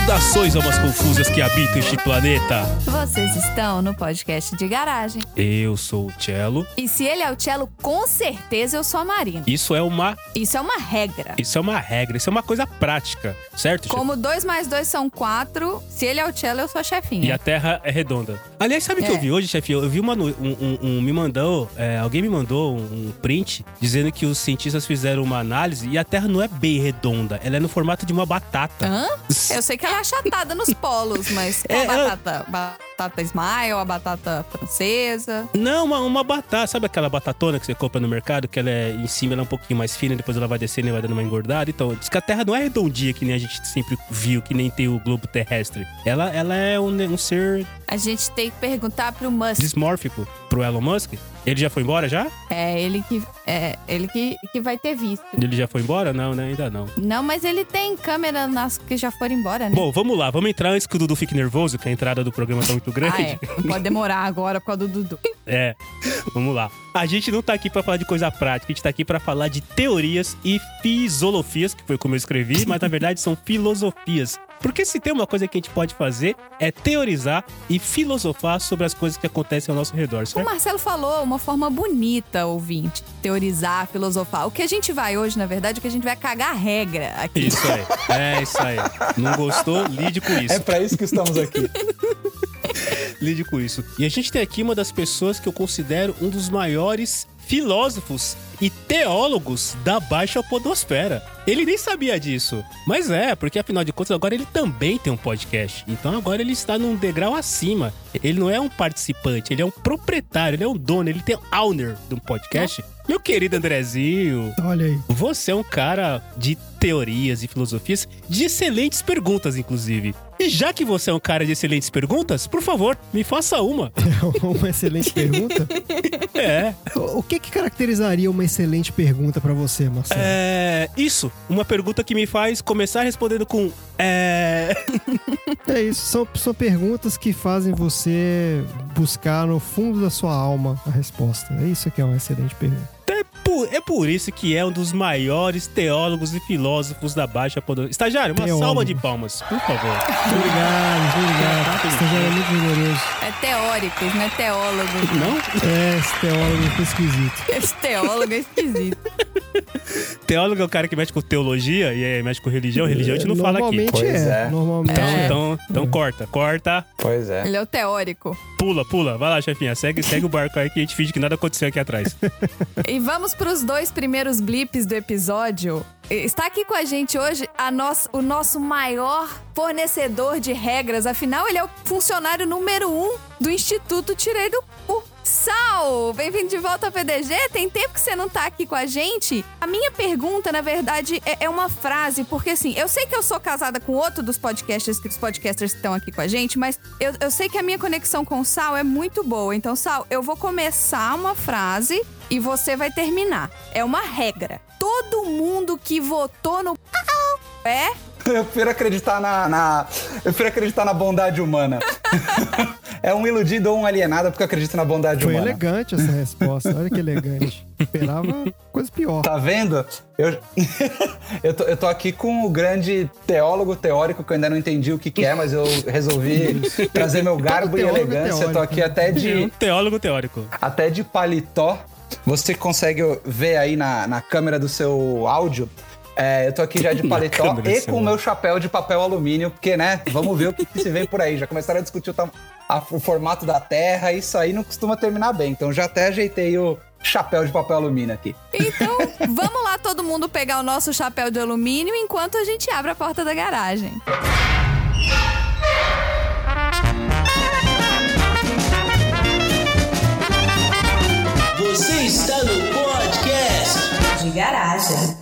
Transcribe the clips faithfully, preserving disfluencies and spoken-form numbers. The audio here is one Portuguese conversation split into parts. Saudações, almas confusas que habitam este planeta. Vocês estão no podcast de garagem. Eu sou o Cello. E se ele é o Cello, com certeza eu sou a Marina. Isso é uma... Isso é uma regra. Isso é uma regra, isso é uma coisa prática, certo? Como dois mais dois são quatro, se ele é o Cello, eu sou a Chefinha. E a Terra é redonda. Aliás, sabe o é. que eu vi hoje, Chefinha? Eu vi uma... Um, um, um me mandou... É, alguém me mandou um print dizendo que os cientistas fizeram uma análise e a Terra não é bem redonda. Ela é no formato de uma batata. Hã? Eu sei que ela é achatada nos polos, mas é, batata, batata Smile, a batata francesa. Não, uma, uma batata. Sabe aquela batatona que você compra no mercado? Que ela é em cima, ela é um pouquinho mais fina, depois ela vai descendo e vai dando uma engordada. Então, diz que a Terra não é redondinha, que nem a gente sempre viu, que nem tem o globo terrestre. Ela, ela é um, um ser... A gente tem que perguntar pro Musk. Dismórfico. Pro Elon Musk. Ele já foi embora, já? É, ele que, é, ele que, que vai ter visto. Ele já foi embora? Não, né? Ainda não. Não, mas ele tem câmera nas que já foram embora, né? Bom, vamos lá. Vamos entrar antes que o Dudu fique nervoso, que a entrada do programa tá muito grande. Ah, é. Não pode demorar agora por causa do Dudu. É, vamos lá. A gente não tá aqui pra falar de coisa prática, a gente tá aqui pra falar de teorias e fisiologias, que foi como eu escrevi, mas na verdade são filosofias. Porque se tem uma coisa que a gente pode fazer é teorizar e filosofar sobre as coisas que acontecem ao nosso redor, certo? O Marcelo falou uma forma bonita, ouvinte. Teorizar, filosofar. O que a gente vai hoje, na verdade, é que a gente vai cagar a regra aqui. Isso aí. É isso aí. Não gostou? Lide com isso. É pra isso que estamos aqui. Lide com isso. E a gente tem aqui uma das pessoas que eu considero um dos maiores filósofos e teólogos da baixa podosfera. Ele nem sabia disso. Mas é, porque afinal de contas, agora ele também tem um podcast. Então agora ele está num degrau acima. Ele não é um participante, ele é um proprietário, ele é um dono, ele tem owner de um podcast. Meu querido Andrezinho, olha aí. Você é um cara de teorias e filosofias, de excelentes perguntas, inclusive. E já que você é um cara de excelentes perguntas, por favor, me faça uma. Uma excelente pergunta? É. O que, que caracterizaria uma excelente pergunta pra você, Marcelo? É... Isso. Uma pergunta que me faz começar respondendo com... É... É isso. São, são perguntas que fazem você buscar no fundo da sua alma a resposta. É isso que é uma excelente pergunta. É por isso que é um dos maiores teólogos e filósofos da baixa podosfera. Estagiário, uma teólogo. Salva de palmas, por favor. Obrigado, obrigado. Estagiário é muito vigoroso. É teórico, não é teólogo. Não? É, esse teólogo é esquisito. Esse teólogo é esquisito. Teólogo é o cara que mexe com teologia e é, mexe com religião. Religião a gente não fala aqui. Pois é. é. Normalmente então, é. Então, então é. corta, corta. Pois é. Ele é o teórico. Pula, pula. Vai lá, Chefinha. Segue, segue o barco aí que a gente finge que nada aconteceu aqui atrás. E vamos para os dois primeiros blips do episódio. Está aqui com a gente hoje a nosso, o nosso maior fornecedor de regras. Afinal, ele é o funcionário número um do Instituto Tirei do Cu. Sal, bem-vindo de volta ao P D G. Tem tempo que você não tá aqui com a gente. A minha pergunta, na verdade, é, é uma frase, porque assim, eu sei que eu sou casada com outro dos podcasters, dos podcasters que estão aqui com a gente, mas eu, eu sei que a minha conexão com o Sal é muito boa. Então, Sal, eu vou começar uma frase e você vai terminar. É uma regra. Todo mundo que votou no... É... Eu prefiro acreditar na, na, eu prefiro acreditar na bondade humana. É um iludido ou um alienado porque eu acredito na bondade Foi humana. Foi elegante essa resposta, olha que elegante. Esperava coisa pior. Tá vendo? Eu, eu, tô, eu tô aqui com o grande teólogo teórico que eu ainda não entendi o que, que é, mas eu resolvi trazer meu garbo e elegância. Teórico. Eu tô aqui até de... Teólogo teórico. Até de paletó. Você consegue ver aí na, na câmera do seu áudio... É, eu tô aqui já de paletó e com o meu chapéu de papel alumínio, porque, né, vamos ver o que se vem por aí. Já começaram a discutir o, tam- a, o formato da Terra, isso aí não costuma terminar bem. Então já até ajeitei o chapéu de papel alumínio aqui. Então, vamos lá todo mundo pegar o nosso chapéu de alumínio enquanto a gente abre a porta da garagem. Você está no podcast de garagem.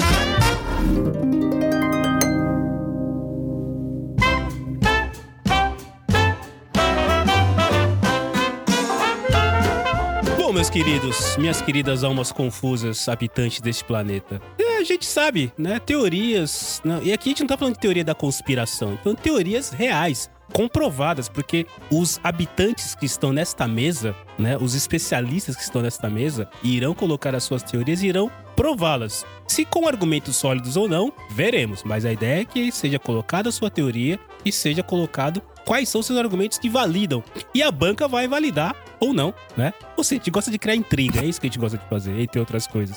Bom, meus queridos, minhas queridas almas confusas, habitantes deste planeta. É, a gente sabe, né? Teorias... Não, e aqui a gente não tá falando de teoria da conspiração. Então, teorias reais, comprovadas. Porque os habitantes que estão nesta mesa, né? Os especialistas que estão nesta mesa irão colocar as suas teorias e irão prová-las. Se com argumentos sólidos ou não, veremos, mas a ideia é que seja colocada a sua teoria e seja colocado quais são seus argumentos que validam. E a banca vai validar ou não, né? Ou seja, a gente gosta de criar intriga, é isso que a gente gosta de fazer, entre outras coisas.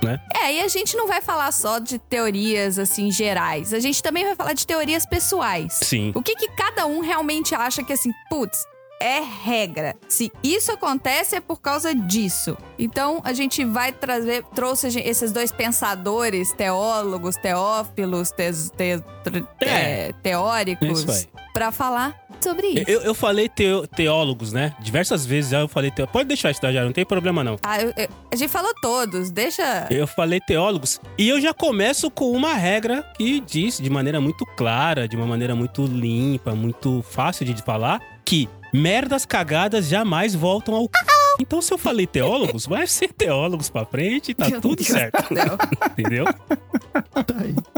Né? É, e a gente não vai falar só de teorias, assim, gerais. A gente também vai falar de teorias pessoais. Sim. O que que cada um realmente acha que, assim, putz, é regra. Se isso acontece, é por causa disso. Então, a gente vai trazer... Trouxe esses dois pensadores, teólogos, teófilos, te, te, te, é. teóricos, pra falar sobre isso. Eu, eu falei teo, teólogos, né? Diversas vezes já eu falei teólogos. Pode deixar, estagiário, não tem problema não. Ah, eu, eu, a gente falou todos, deixa... Eu falei teólogos. E eu já começo com uma regra que diz de maneira muito clara, de uma maneira muito limpa, muito fácil de falar, que... merdas cagadas jamais voltam ao c... Então, se eu falei teólogos, vai ser teólogos pra frente, tá Meu tudo Deus certo. Deus. Entendeu?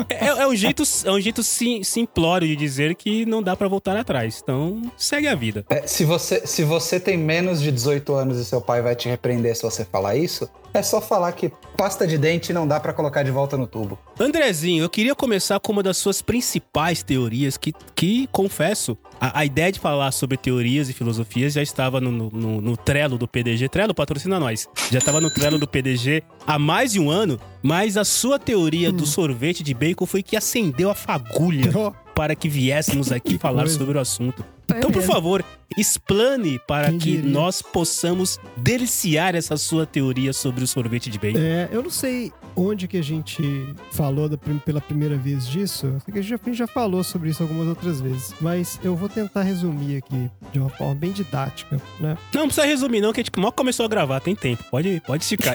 É, é um jeito, é um jeito sim, simplório de dizer que não dá pra voltar atrás. Então, segue a vida. É, se, você, se você tem menos de dezoito anos e seu pai vai te repreender se você falar isso, é só falar que pasta de dente não dá pra colocar de volta no tubo. Andrezinho, eu queria começar com uma das suas principais teorias, que, que confesso, a, a ideia de falar sobre teorias e filosofias já estava no, no, no Trello do P D G. Trello, patrocina nós. Já estava no Trello do P D G há mais de um ano, mas a sua teoria hum. do sorvete de bacon foi que acendeu a fagulha oh. para que viéssemos aqui falar foi. sobre o assunto. Então, por favor, explane para Quem que diria? nós possamos deliciar essa sua teoria sobre o sorvete de bacon. É, eu não sei onde que a gente falou da, pela primeira vez disso. Eu sei que a gente já falou sobre isso algumas outras vezes. Mas eu vou tentar resumir aqui de uma forma bem didática, né? Não, não precisa resumir não, que a gente mal começou a gravar, tem tempo. Pode, pode esticar.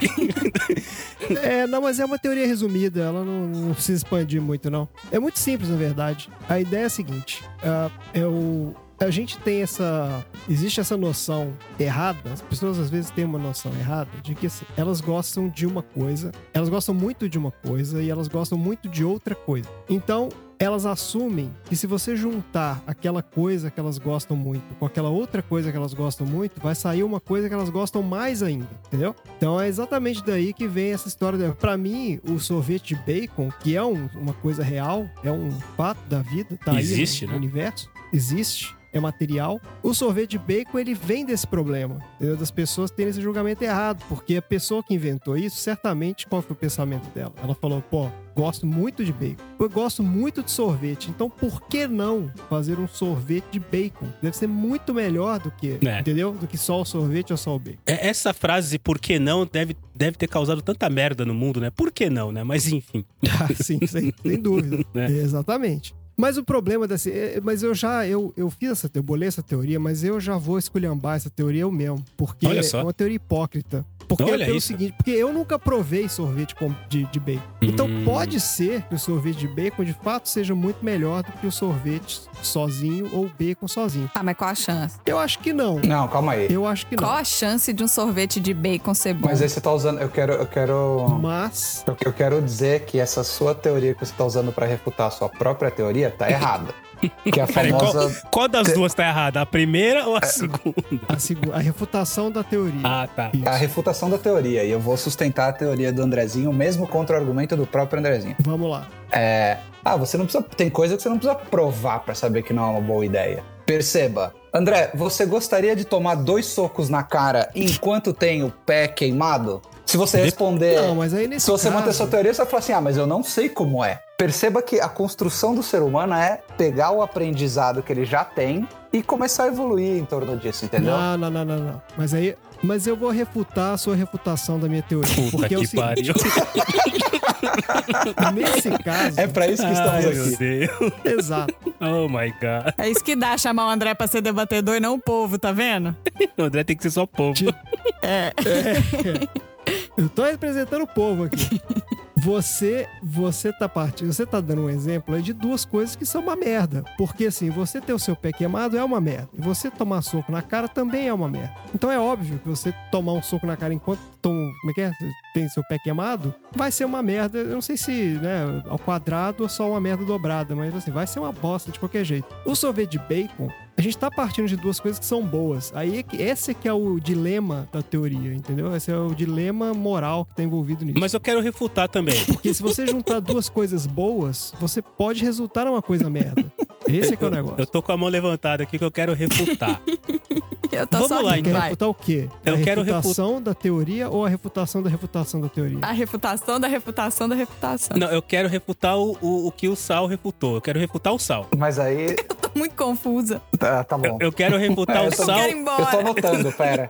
É, não, mas é uma teoria resumida. Ela não, não precisa expandir muito, não. É muito simples, na verdade. A ideia é a seguinte. Uh, é o... A gente tem essa... Existe essa noção errada. As pessoas, às vezes, têm uma noção errada de que assim, elas gostam de uma coisa, elas gostam muito de uma coisa e elas gostam muito de outra coisa. Então, elas assumem que se você juntar aquela coisa que elas gostam muito com aquela outra coisa que elas gostam muito, vai sair uma coisa que elas gostam mais ainda, entendeu? Então, é exatamente daí que vem essa história. De... Pra mim, o sorvete de bacon, que é um, uma coisa real, é um fato da vida, tá existe, aí no né? universo, existe. É material. O sorvete de bacon, ele vem desse problema, entendeu? Das pessoas terem esse julgamento errado, porque a pessoa que inventou isso, certamente, qual foi o pensamento dela? Ela falou, pô, gosto muito de bacon. Eu gosto muito de sorvete, então por que não fazer um sorvete de bacon? Deve ser muito melhor do que, é. entendeu? Do que só o sorvete ou só o bacon. É, essa frase, por que não, deve, deve ter causado tanta merda no mundo, né? Por que não, né? Mas enfim. Ah, sim, sem, sem dúvida. É. Exatamente. Mas o problema dessa... Mas eu já... Eu, eu fiz essa... Eu bolei essa teoria, mas eu já vou esculhambar essa teoria eu mesmo. Porque é uma teoria hipócrita. Porque Olha é o seguinte... Porque eu nunca provei sorvete de, de bacon. Hum. Então pode ser que o sorvete de bacon, de fato, seja muito melhor do que o sorvete sozinho ou o bacon sozinho. Ah, mas qual a chance? Eu acho que não. Não, calma aí. Eu acho que não. Qual a chance de um sorvete de bacon ser bom? Mas aí você tá usando... Eu quero... Eu quero... Mas... Eu, eu quero dizer que essa sua teoria que você tá usando pra refutar a sua própria teoria tá errada. Que a famosa... qual, qual das te... duas tá errada? A primeira ou a segunda? A, segu... a refutação da teoria. Ah, tá. Isso. A refutação da teoria. E eu vou sustentar a teoria do Andrezinho, mesmo contra o argumento do próprio Andrezinho. Vamos lá. É... Ah, você não precisa... Tem coisa que você não precisa provar pra saber que não é uma boa ideia. Perceba. André, você gostaria de tomar dois socos na cara enquanto tem o pé queimado? Se você responder... Não, mas aí nesse Se você caso... manter sua teoria, você vai falar assim, ah, mas eu não sei como é. Perceba que a construção do ser humano é pegar o aprendizado que ele já tem e começar a evoluir em torno disso, entendeu? Não, não, não, não, não. Mas aí... Mas eu vou refutar a sua refutação da minha teoria. Puta porque que é o seguinte... Nesse caso... É pra isso que estamos Ai, aqui. Meu Deus. Exato. Oh, my God. É isso que dá chamar o André pra ser debatedor e não o povo, tá vendo? O André tem que ser só povo. De... É. É. Eu tô representando o povo aqui. Você, você tá partindo, você tá dando um exemplo aí de duas coisas que são uma merda. Porque assim, você ter o seu pé queimado é uma merda. E você tomar soco na cara também é uma merda. Então é óbvio que você tomar um soco na cara enquanto tom, como é que é? tem seu pé queimado, vai ser uma merda. Eu não sei se, né, ao quadrado ou só uma merda dobrada, mas assim, vai ser uma bosta de qualquer jeito. O sorvete de bacon, a gente tá partindo de duas coisas que são boas. Aí esse é que é o dilema da teoria, entendeu? Esse é o dilema moral que tá envolvido nisso. Mas eu quero refutar também. Porque se você juntar duas coisas boas, você pode resultar numa coisa merda. Esse é que é o negócio. Eu tô com a mão levantada aqui que eu quero refutar. Eu tô Vamos só lá, então. Quer refutar o quê? Eu a quero refutação refutar... da teoria ou a refutação da refutação da teoria? A refutação da refutação da refutação. Não, eu quero refutar o, o, o que o Sal refutou. Eu quero refutar o Sal. Mas aí... Eu tô muito confusa. Tá, tá bom. Eu, eu quero refutar é, o tô, Sal. Eu tô anotando, pera.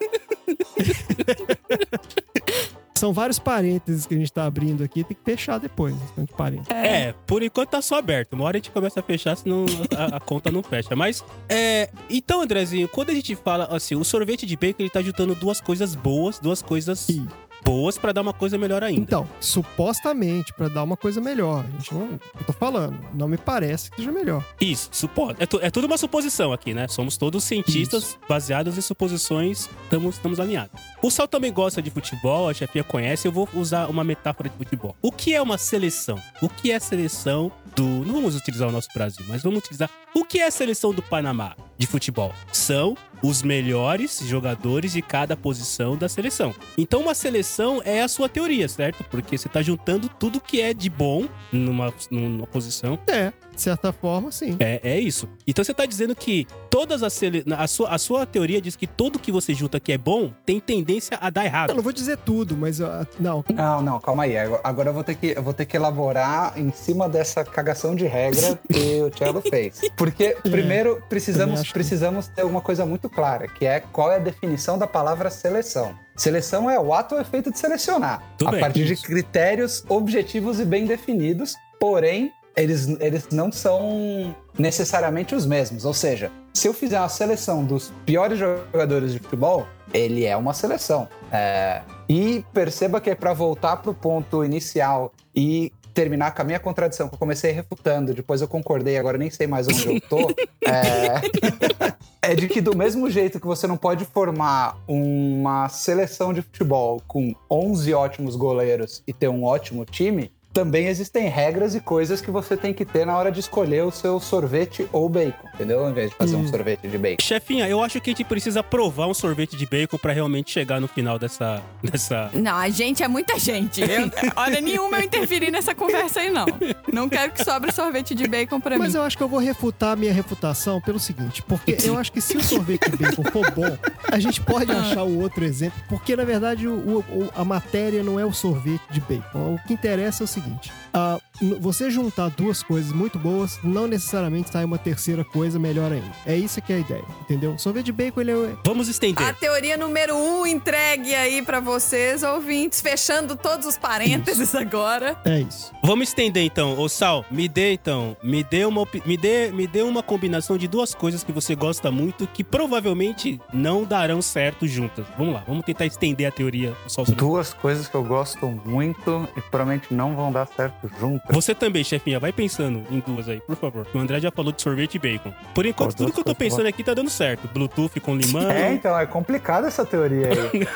São vários parênteses que a gente tá abrindo aqui. Tem que fechar depois. Tem que parênteses. É, é, por enquanto tá só aberto. Uma hora a gente começa a fechar, senão a, a conta não fecha. Mas, é... Então, Andrezinho, quando a gente fala, assim, o sorvete de bacon, ele tá juntando duas coisas boas, duas coisas... E... boas pra dar uma coisa melhor ainda. Então, supostamente, pra dar uma coisa melhor. A gente não, eu tô falando, não me parece que seja melhor. Isso, suposto. É, tu, é tudo uma suposição aqui, né? Somos todos cientistas Isso. baseados em suposições, estamos, estamos alinhados. O Sal também gosta de futebol, a Chefinha conhece, eu vou usar uma metáfora de futebol. O que é uma seleção? O que é seleção do... Não vamos utilizar o nosso Brasil, mas vamos utilizar... O que é a seleção do Panamá de futebol? São os melhores jogadores de cada posição da seleção. Então, uma seleção é a sua teoria, certo? Porque você tá juntando tudo que é de bom numa, numa posição. É, de certa forma, sim. É, é isso. Então, você tá dizendo que todas as sele... a, sua, a sua teoria diz que tudo que você junta que é bom tem tendência a dar errado. Eu não vou dizer tudo, mas... Uh, não. Não, não, calma aí. Agora eu vou ter que, eu vou ter que elaborar em cima dessa cagação de regra que o Cello fez. Porque, primeiro, precisamos, precisamos ter uma coisa muito clara, que é qual é a definição da palavra seleção. Seleção é o ato ou efeito de selecionar, Tudo a bem, partir isso. de critérios objetivos e bem definidos, porém, eles, eles não são necessariamente os mesmos. Ou seja, se eu fizer uma seleção dos piores jogadores de futebol, ele é uma seleção. É... E perceba que é para voltar para o ponto inicial e... terminar com a minha contradição, que eu comecei refutando, depois eu concordei, agora nem sei mais onde eu tô, é... é de que do mesmo jeito que você não pode formar uma seleção de futebol com onze ótimos goleiros e ter um ótimo time, também existem regras e coisas que você tem que ter na hora de escolher o seu sorvete ou bacon, entendeu? Ao invés de fazer hum. um sorvete de bacon. Chefinha, eu acho que a gente precisa provar um sorvete de bacon pra realmente chegar no final dessa... dessa... Não, a gente é muita gente. Eu, olha, nenhuma eu interferi nessa conversa aí, não. Não quero que sobre sorvete de bacon pra Mas mim. Mas eu acho que eu vou refutar a minha refutação pelo seguinte, porque eu acho que se o sorvete de bacon for bom, a gente pode ah. achar o outro exemplo, porque na verdade o, o, a matéria não é o sorvete de bacon. O que interessa é o seguinte, Uh, você juntar duas coisas muito boas, não necessariamente sai uma terceira coisa melhor ainda. É isso que é a ideia, entendeu? Sorvete de bacon, ele é... Vamos estender. A teoria número um entregue aí pra vocês, ouvintes, fechando todos os parênteses isso. agora. É isso. Vamos estender então. Ô Sal, me dê então, me dê, uma, me, dê, me dê uma combinação de duas coisas que você gosta muito, que provavelmente não darão certo juntas. Vamos lá, vamos tentar estender a teoria. Sal, duas coisas que eu gosto muito e provavelmente não vão dar certo junto. Você também, Chefinha, vai pensando em duas aí, por favor. O André já falou de sorvete e bacon. Por enquanto, oh, tudo que eu tô pensando aqui tá dando certo. Bluetooth com limão. É, então, é complicada essa teoria aí.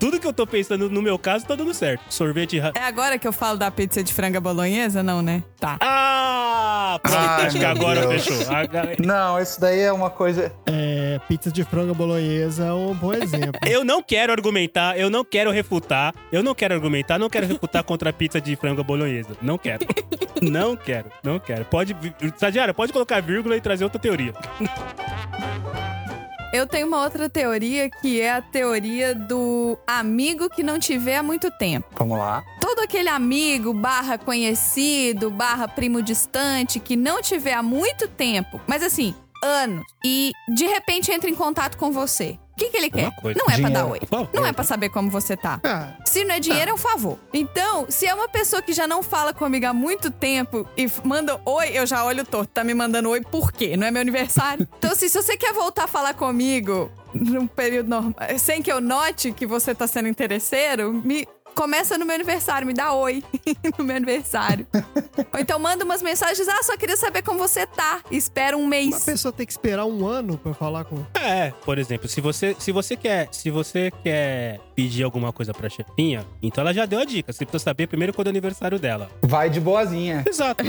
Tudo que eu tô pensando no meu caso tá dando certo. Sorvete... Ra... É agora que eu falo da pizza de franga bolonhesa? Não, né? Tá. Ah! Pronto, Ai, acho que agora fechou. Não, isso daí é uma coisa... É, pizza de franga bolonhesa é um bom exemplo. Eu não quero argumentar, eu não quero refutar, eu não quero argumentar, não quero refutar contra a pizza de franga bolonhesa. Não quero. Não quero, não quero. Pode... Estagiário, pode colocar vírgula e trazer outra teoria. Eu tenho uma outra teoria, que é a teoria do amigo que não te vê há muito tempo. Vamos lá. Todo aquele amigo, barra conhecido, barra primo distante, que não te vê há muito tempo, mas assim, anos, e de repente entra em contato com você. O que, que ele quer? Não é pra dar oi. Não é pra saber como você tá. Ah. Se não é dinheiro, é um favor. Então, se é uma pessoa que já não fala comigo há muito tempo e manda oi, eu já olho torto. Tá me mandando oi por quê? Não é meu aniversário? Então, assim, se você quer voltar a falar comigo num período normal, sem que eu note que você tá sendo interesseiro, me... começa no meu aniversário, me dá oi no meu aniversário. Ou então manda umas mensagens, ah, só queria saber como você tá. Espera um mês. Uma pessoa tem que esperar um ano pra falar com... É, por exemplo, se você, se você quer se você quer pedir alguma coisa pra chefinha, então ela já deu a dica. Você precisa saber primeiro quando é o aniversário dela. Vai de boazinha. Exato.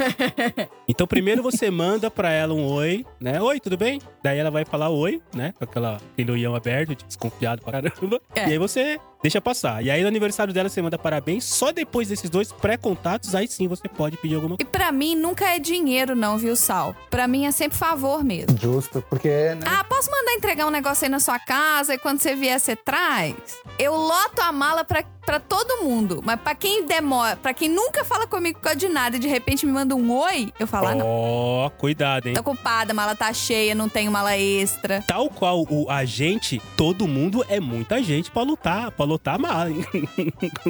Então primeiro você manda pra ela um oi, né? Oi, tudo bem? Daí ela vai falar oi, né? Com aquela, aquele olhão aberto, desconfiado pra caramba. É. E aí você... Deixa passar. E aí, no aniversário dela, você manda parabéns. Só depois desses dois pré-contatos, aí sim você pode pedir alguma coisa. E pra mim, nunca é dinheiro não, viu, Sal? Pra mim, é sempre favor mesmo. Justo, porque... Né? Ah, posso mandar entregar um negócio aí na sua casa e quando você vier, você traz? Eu loto a mala pra, pra todo mundo. Mas pra quem demora, pra quem nunca fala comigo por causa de nada e de repente me manda um oi, eu falo, ah, não. Ó, cuidado, hein? Tô ocupada, a mala tá cheia, não tenho mala extra. Tal qual o agente, todo mundo é muita gente pra lutar, pra lutar. Tá mal, hein?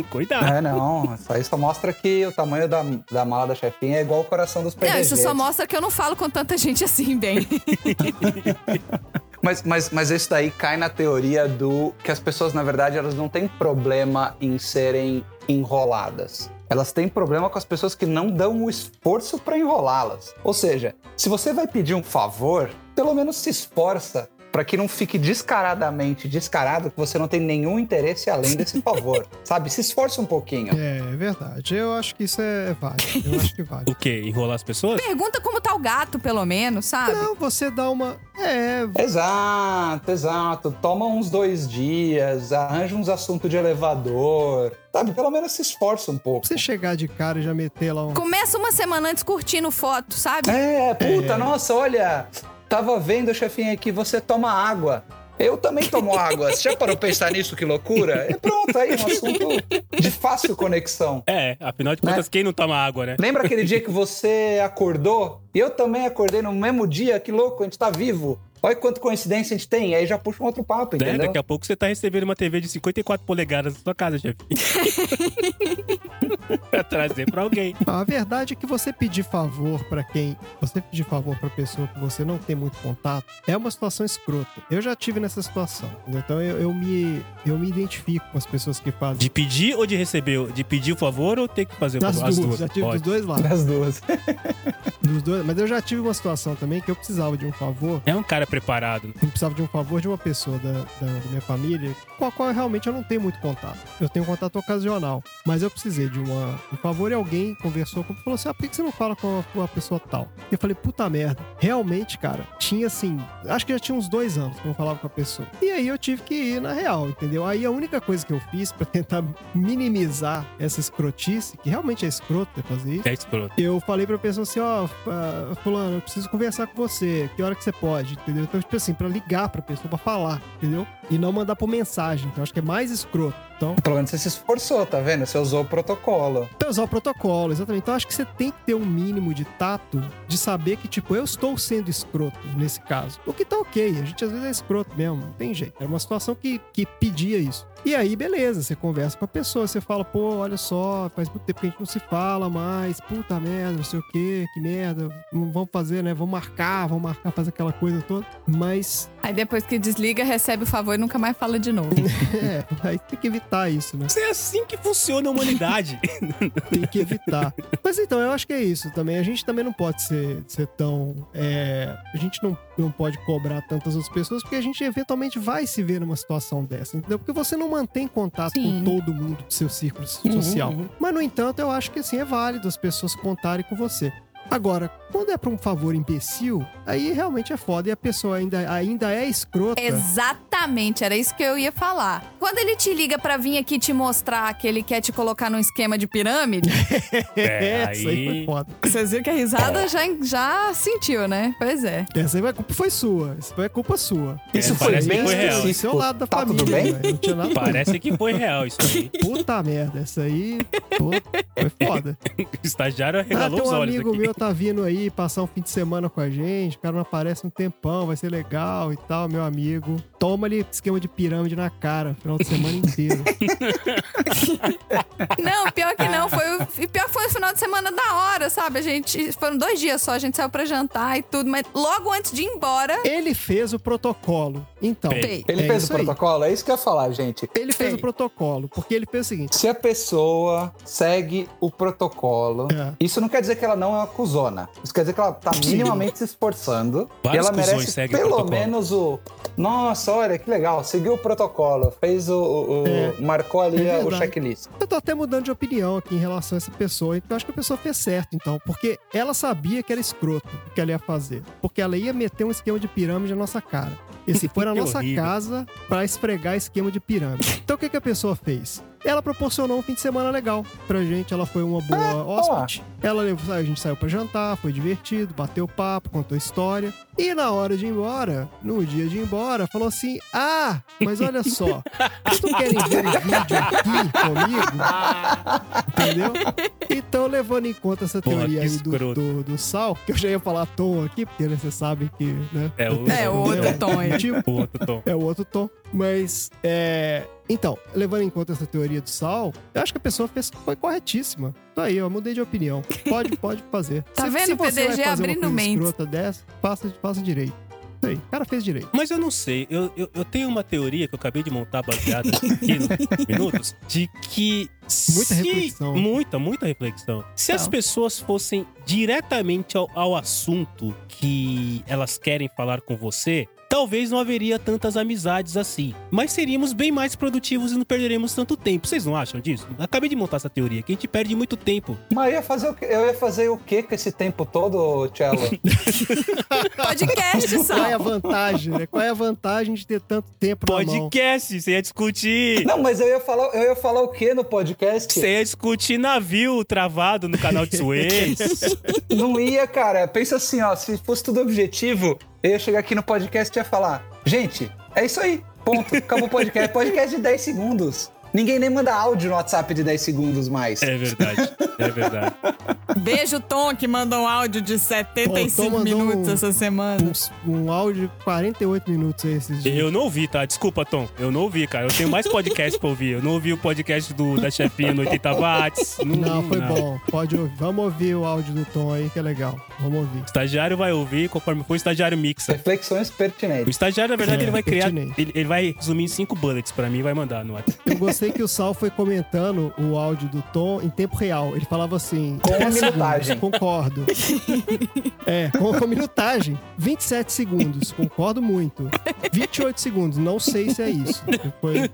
Cuidado. É, não. Só isso só mostra que o tamanho da, da mala da chefinha é igual o coração dos P D Gs. Não, isso só mostra que eu não falo com tanta gente assim, bem. Mas, mas, mas isso daí cai na teoria do... Que as pessoas, na verdade, elas não têm problema em serem enroladas. Elas têm problema com as pessoas que não dão o esforço pra enrolá-las. Ou seja, se você vai pedir um favor, pelo menos se esforça. Pra que não fique descaradamente descarado que você não tem nenhum interesse além desse favor, sabe? Se esforça um pouquinho. É, é verdade. Eu acho que isso é válido. Eu acho que vale. O quê? Enrolar as pessoas? Pergunta como tá o gato, pelo menos, sabe? Não, você dá uma... É... Exato, exato. Toma uns dois dias, arranja uns assuntos de elevador... Sabe, pelo menos se esforça um pouco. Você chegar de cara e já meter lá um... Começa uma semana antes curtindo foto, sabe? É, puta, é. Nossa, olha... Tava vendo, chefinha, aqui, você toma água. Eu também tomo água. Você já parou pra pensar nisso? Que loucura. E pronto, aí um assunto de fácil conexão. É, afinal de contas, né? Quem não toma água, né? Lembra aquele dia que você acordou? Eu também acordei no mesmo dia. Que louco, a gente tá vivo. Olha quanta coincidência a gente tem. Aí já puxa um outro papo, entendeu? É, daqui a pouco você tá recebendo uma T V de cinquenta e quatro polegadas na sua casa, chefinha. Pra trazer pra alguém. A verdade é que você pedir favor pra quem... Você pedir favor pra pessoa que você não tem muito contato é uma situação escrota. Eu já tive nessa situação. Então eu, eu, me, eu me identifico com as pessoas que fazem... De pedir ou de receber? De pedir o favor ou ter que fazer o favor? Das duas. Já tive dos dois lados. Das duas. Dos dois. Mas eu já tive uma situação também que eu precisava de um favor. É um cara preparado. Eu precisava de um favor de uma pessoa da, da, da minha família com a qual eu, realmente eu não tenho muito contato. Eu tenho contato ocasional. Mas eu precisei de uma... Por favor, e alguém conversou comigo e falou assim, ah, por que você não fala com uma pessoa tal? E eu falei, puta merda, realmente, cara, tinha assim, acho que já tinha uns dois anos que eu não falava com a pessoa. E aí eu tive que ir na real, entendeu? Aí a única coisa que eu fiz pra tentar minimizar essa escrotice, que realmente é escroto fazer isso. É escroto. Eu falei pra pessoa assim, ó, oh, fulano, eu preciso conversar com você, que hora que você pode, entendeu? Então, tipo assim, pra ligar pra pessoa, pra falar, entendeu? E não mandar por mensagem, então acho que é mais escroto. Então... Pelo menos você se esforçou, tá vendo? Você usou o protocolo. Então, usar o protocolo, exatamente. Então, acho que você tem que ter um mínimo de tato de saber que, tipo, eu estou sendo escroto nesse caso. O que tá ok. A gente, às vezes, é escroto mesmo. Não tem jeito. Era uma situação que, que pedia isso. E aí, beleza. Você conversa com a pessoa. Você fala, pô, olha só, faz muito tempo que a gente não se fala mais. Puta merda, não sei o quê. Que merda. Vamos fazer, né? Vamos marcar, vamos marcar, fazer aquela coisa toda. Mas... Aí, depois que desliga, recebe o favor e nunca mais fala de novo. É. Aí tem que evitar isso, né? Isso é assim que funciona a humanidade. Tem que evitar. Mas então, eu acho que é isso também. A gente também não pode ser, ser tão... É, a gente não, não pode cobrar tantas outras pessoas, porque a gente eventualmente vai se ver numa situação dessa, entendeu? Porque você não mantém contato Sim. com todo mundo do seu círculo uhum, social. Uhum. Mas, no entanto, eu acho que assim, é válido as pessoas contarem com você. Agora, quando é pra um favor imbecil, aí realmente é foda e a pessoa ainda, ainda é escrota. Exatamente, era isso que eu ia falar. Quando ele te liga pra vir aqui te mostrar que ele quer te colocar num esquema de pirâmide... É, aí... Essa aí foi foda. Vocês viram que a risada já, já sentiu, né? Pois é. Essa aí foi sua, isso foi culpa sua. É, isso foi bem real. Isso é o lado da tá família. Tudo bem? Não tinha nada parece coisa. Que foi real isso aí. Puta merda, essa aí pô, foi foda. Estagiário arregalou ah, os olhos aqui. Meu tá vindo aí passar um fim de semana com a gente, o cara não aparece um tempão, vai ser legal e tal, meu amigo. Toma-lhe esquema de pirâmide na cara, final de semana inteiro. Não, pior que não, foi o, pior que foi o final de semana da hora, sabe? A gente... Foram dois dias só, a gente saiu pra jantar e tudo. Mas logo antes de ir embora... Ele fez o protocolo. Então... Bem, ele é fez o protocolo? Aí. É isso que eu ia falar, gente. Ele fez Bem. o protocolo. Porque ele fez o seguinte... Se a pessoa segue o protocolo... É. Isso não quer dizer que ela não é uma cuzona. Isso quer dizer que ela tá minimamente se esforçando. Várias e ela merece pelo o menos o... Nossa, olha, que legal. Seguiu o protocolo. Fez o... o é. Marcou ali é o checklist. Eu tô até mudando de opinião aqui em relação a essa pessoa. Eu acho que a pessoa fez certo, então. Porque ela sabia que era escroto o que ela ia fazer. Porque ela ia meter um esquema de pirâmide na nossa cara. E se for na nossa horrível. casa pra esfregar esquema de pirâmide. Então o que, que a pessoa fez? Ela proporcionou um fim de semana legal pra gente. Ela foi uma boa hóspede. Ela levou, a gente saiu pra jantar, foi divertido, bateu papo, contou história. E na hora de ir embora, no dia de ir embora, falou assim: ah, mas olha só, vocês não querem ver um vídeo aqui comigo? Entendeu? Então, levando em conta essa Porra, teoria aí do, do, do Sal, que eu já ia falar Tom aqui, porque né, vocês sabem que... Né, é, o, é o outro é Tom, é. Tipo, o outro Tom. É o outro Tom. Mas, é... Então, levando em conta essa teoria do Sal, eu acho que a pessoa fez, foi corretíssima. Tô aí, eu mudei de opinião. Pode, pode fazer. Tá se, vendo se o P D G abrindo mente? Escrota dessa, faça, faça direito. Isso aí, o cara fez direito. Mas eu não sei, eu, eu, eu tenho uma teoria que eu acabei de montar baseada aqui nos minutos, de que... Muita se, reflexão. Muita, muita reflexão. Se então. as pessoas fossem diretamente ao, ao assunto que elas querem falar com você... Talvez não haveria tantas amizades assim. Mas seríamos bem mais produtivos e não perderemos tanto tempo. Vocês não acham disso? Acabei de montar essa teoria, que a gente perde muito tempo. Mas eu ia fazer o quê? Eu ia fazer o quê com esse tempo todo, Cello? Podcast, Sal. Qual é a vantagem, né? Qual é a vantagem de ter tanto tempo na mão? Podcast, você ia discutir. Não, mas eu ia falar, eu ia falar o quê no podcast? Você ia discutir navio travado no canal de Suez. Não ia, cara. Pensa assim, ó. Se fosse tudo objetivo... Eu ia chegar aqui no podcast e ia falar: gente, é isso aí, ponto, acabou o podcast. Podcast de dez segundos. Ninguém nem manda áudio no WhatsApp de dez segundos mais. É verdade, é verdade. Beijo, Tom, que mandou um áudio de setenta e cinco minutos um, essa semana. Um, um áudio de quarenta e oito minutos esses dias. Eu não ouvi, tá? Desculpa, Tom, eu não ouvi, cara. Eu tenho mais podcast pra ouvir. Eu não ouvi o podcast do, da Chefinha no oitenta watts. Não, não foi nada. Bom. Pode ouvir. Vamos ouvir o áudio do Tom aí, que é legal. Vamos ouvir. O estagiário vai ouvir conforme for, o estagiário mixa. Reflexões pertinentes. O estagiário, na verdade, é, ele vai criar... Ele, ele vai resumir em cinco bullets pra mim e vai mandar no WhatsApp. Eu gostei que o Sal foi comentando o áudio do Tom em tempo real. Ele falava assim... Com a minutagem. Concordo. É, com a minutagem. vinte e sete segundos. Concordo muito. vinte e oito segundos. Não sei se é isso. Foi...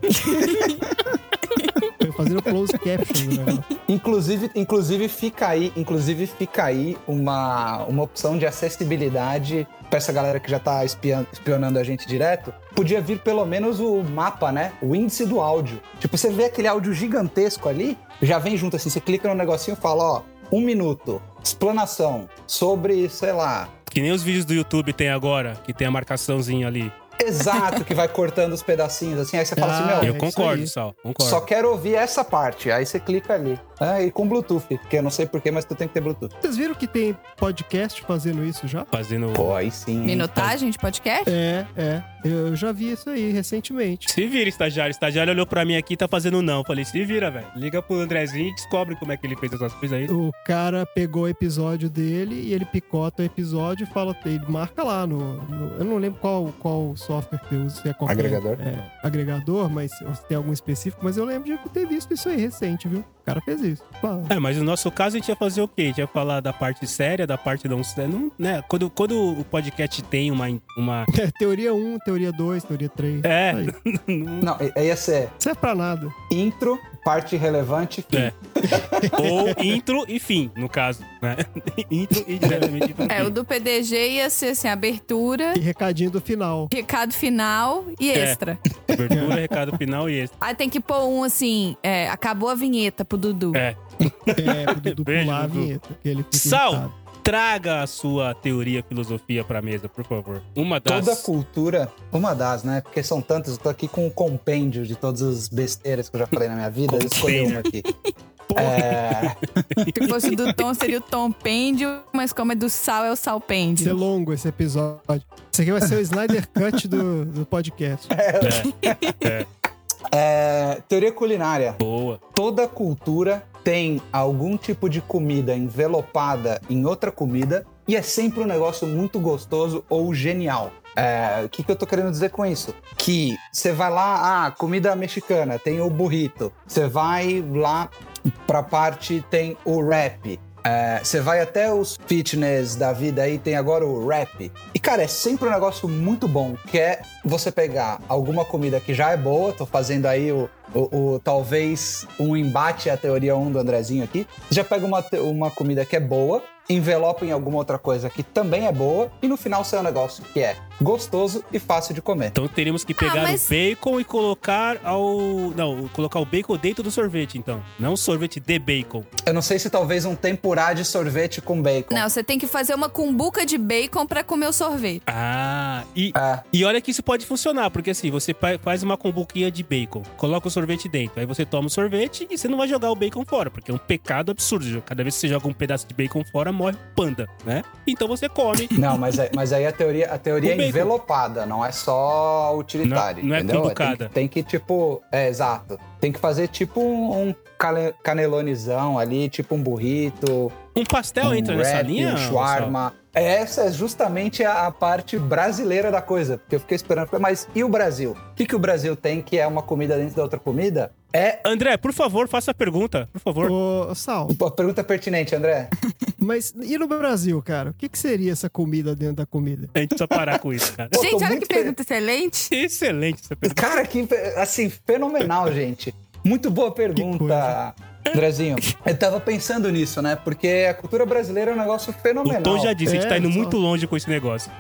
Fazendo close caption, né? Inclusive, inclusive fica aí, inclusive fica aí uma, uma opção de acessibilidade pra essa galera que já tá espiando, espionando a gente direto. Podia vir pelo menos o mapa, né? O índice do áudio. Tipo, você vê aquele áudio gigantesco ali, já vem junto assim, você clica no negocinho e fala, ó, um minuto, explanação sobre, sei lá... Que nem os vídeos do YouTube tem agora, que tem a marcaçãozinha ali. Exato, que vai cortando os pedacinhos, assim. Aí você fala ah, assim, meu... Eu concordo, Sal, concordo. Só quero ouvir essa parte. Aí você clica ali. Ah, e com Bluetooth, porque eu não sei porquê, mas tu tem que ter Bluetooth. Vocês viram que tem podcast fazendo isso já? Fazendo... Pô, aí sim. Minutagem de podcast? É, é. Eu já vi isso aí recentemente. Se vira, estagiário. O estagiário olhou pra mim aqui e tá fazendo não. Falei, se vira, velho. Liga pro Andrezinho e descobre como é que ele fez essas coisas aí. O cara pegou o episódio dele e ele picota o episódio e fala... Ele marca lá no... no eu não lembro qual... qual software que eu uso, se é qualquer... Agregador. É, agregador, mas se tem algum específico, mas eu lembro de ter visto isso aí recente, viu? O cara fez isso. Fala. É, mas no nosso caso a gente ia fazer o quê? A gente ia falar da parte séria, da parte não séria, né? Quando, quando o podcast tem uma... uma... É, teoria um, teoria dois, teoria três. É. Aí. Não, ia ser... Isso é pra nada. Intro, parte relevante, fim. É. Ou intro e fim, no caso, né? Intro e diretamente fim. É, o do P D G ia ser assim, abertura... E recadinho do final. Recado final e extra. É. Abertura, recado final e extra. Aí tem que pôr um assim, é, acabou a vinheta pro Dudu. É. É, pro Dudu Beijo, pular Dudu. A vinheta. Que ele fica Sal, irritado. Traga a sua teoria, filosofia pra mesa, por favor. Uma das... Toda cultura, uma das, né? Porque são tantas, eu tô aqui com um compêndio de todas as besteiras que eu já falei na minha vida. Eu escolhi uma aqui. É... Se fosse do Tom, seria o Tompêndio, mas como é do Sal, é o Salpêndio. Vai ser longo esse episódio. Isso aqui vai ser o Snyder Cut do, do podcast. É. É. É. É, teoria culinária. Boa. Toda cultura tem algum tipo de comida envelopada em outra comida e é sempre um negócio muito gostoso ou genial. É, o que, que eu tô querendo dizer com isso? Que você vai lá, ah, comida mexicana, tem o burrito. Você vai lá pra parte, tem o wrap. Você é, vai até os fitness da vida aí, tem agora o wrap. E, cara, é sempre um negócio muito bom, que é você pegar alguma comida que já é boa, tô fazendo aí o, o, o talvez um embate à teoria um do Andrezinho aqui. Você já pega uma, uma comida que é boa, envelopa em alguma outra coisa que também é boa e no final sai um negócio que é gostoso e fácil de comer. Então teríamos que pegar ah, mas... o bacon e colocar ao... Não, colocar o bacon dentro do sorvete, então. Não sorvete de bacon. Eu não sei se talvez um tempurá de sorvete com bacon. Não, você tem que fazer uma cumbuca de bacon pra comer o sorvete. Ah, e, ah. e olha que isso pode funcionar, porque assim, você faz uma cumbuquinha de bacon, coloca o sorvete dentro, aí você toma o sorvete e você não vai jogar o bacon fora, porque é um pecado absurdo. Cada vez que você joga um pedaço de bacon fora, morre panda, né? Então você come. Não, mas, é, mas aí a teoria, a teoria é envelopada, não é só utilitária. Não, não é cumbucada. Tem, tem que, tipo... É, exato. Tem que fazer tipo um, um canelonizão ali, tipo um burrito... Um pastel um entra wrap, nessa linha? Um shawarma. Essa é justamente a, a parte brasileira da coisa, porque eu fiquei esperando. Mas e o Brasil? O que, que o Brasil tem que é uma comida dentro da outra comida? É... André, por favor, faça a pergunta, por favor. Ô, Sal. Pergunta pertinente, André. Mas e no Brasil, cara? O que, que seria essa comida dentro da comida? A gente precisa parar com isso, cara. Pô, gente, olha que pergunta per... excelente. Excelente essa pergunta. Cara, que, assim, fenomenal, gente. Muito boa pergunta, Andrezinho. Eu tava pensando nisso, né? Porque a cultura brasileira é um negócio fenomenal. O Tom já disse, é, a gente tá indo só... muito longe com esse negócio.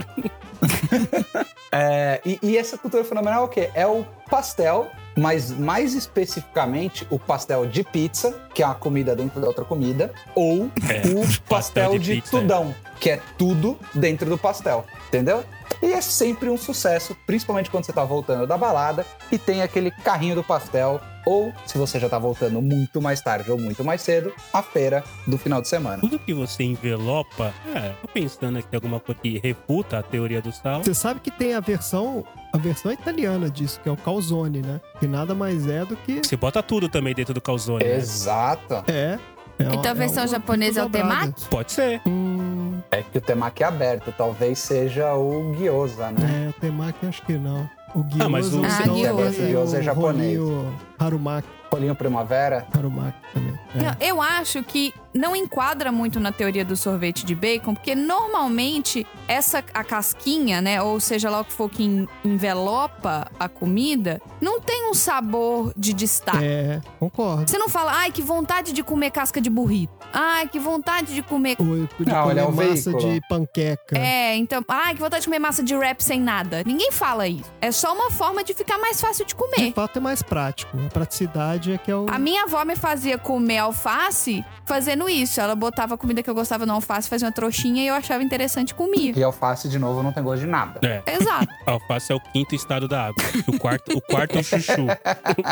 é, e, e essa cultura fenomenal é o quê? É o pastel, mas mais especificamente o pastel de pizza, que é uma comida dentro da outra comida, ou é, o pastel, pastel de, de pizza, tudão, é. que é tudo dentro do pastel, entendeu? E é sempre um sucesso, principalmente quando você tá voltando da balada e tem aquele carrinho do pastel, ou se você já tá voltando muito mais tarde ou muito mais cedo, a feira do final de semana. Tudo que você envelopa, é, tô pensando aqui alguma coisa que refuta a teoria do Sal. Você sabe que tem a versão, a versão italiana disso, que é o calzone, né? Que nada mais é do que... Você bota tudo também dentro do calzone. Exato. Né? É. É uma, então a versão é japonesa é o temaki? Pode ser. Hum... É que o temaki é aberto, talvez seja o gyoza, né? É, o temaki acho que não. O gyoza, ah, mas o, ah, não, gyoza. o gyoza é japonês. O harumaki. Rolinho primavera. Harumaki também. É. Não, eu acho que não enquadra muito na teoria do sorvete de bacon, porque normalmente essa, a casquinha, né, ou seja lá o que for que envelopa a comida, não tem um sabor de destaque. É, concordo. Você não fala, ai, que vontade de comer casca de burrito. Ai, que vontade de comer... Ou de não, comer é um massa veículo. De panqueca. É, então, ai, que vontade de comer massa de wrap sem nada. Ninguém fala isso. É só uma forma de ficar mais fácil de comer. De fato, é mais prático. A praticidade é que é o... A minha avó me fazia comer alface fazendo isso. Ela botava a comida que eu gostava no alface, fazia uma trouxinha e eu achava interessante e comia. E alface, de novo, não tem gosto de nada. É. Exato. Alface é o quinto estado da água. O quarto, o quarto é o chuchu.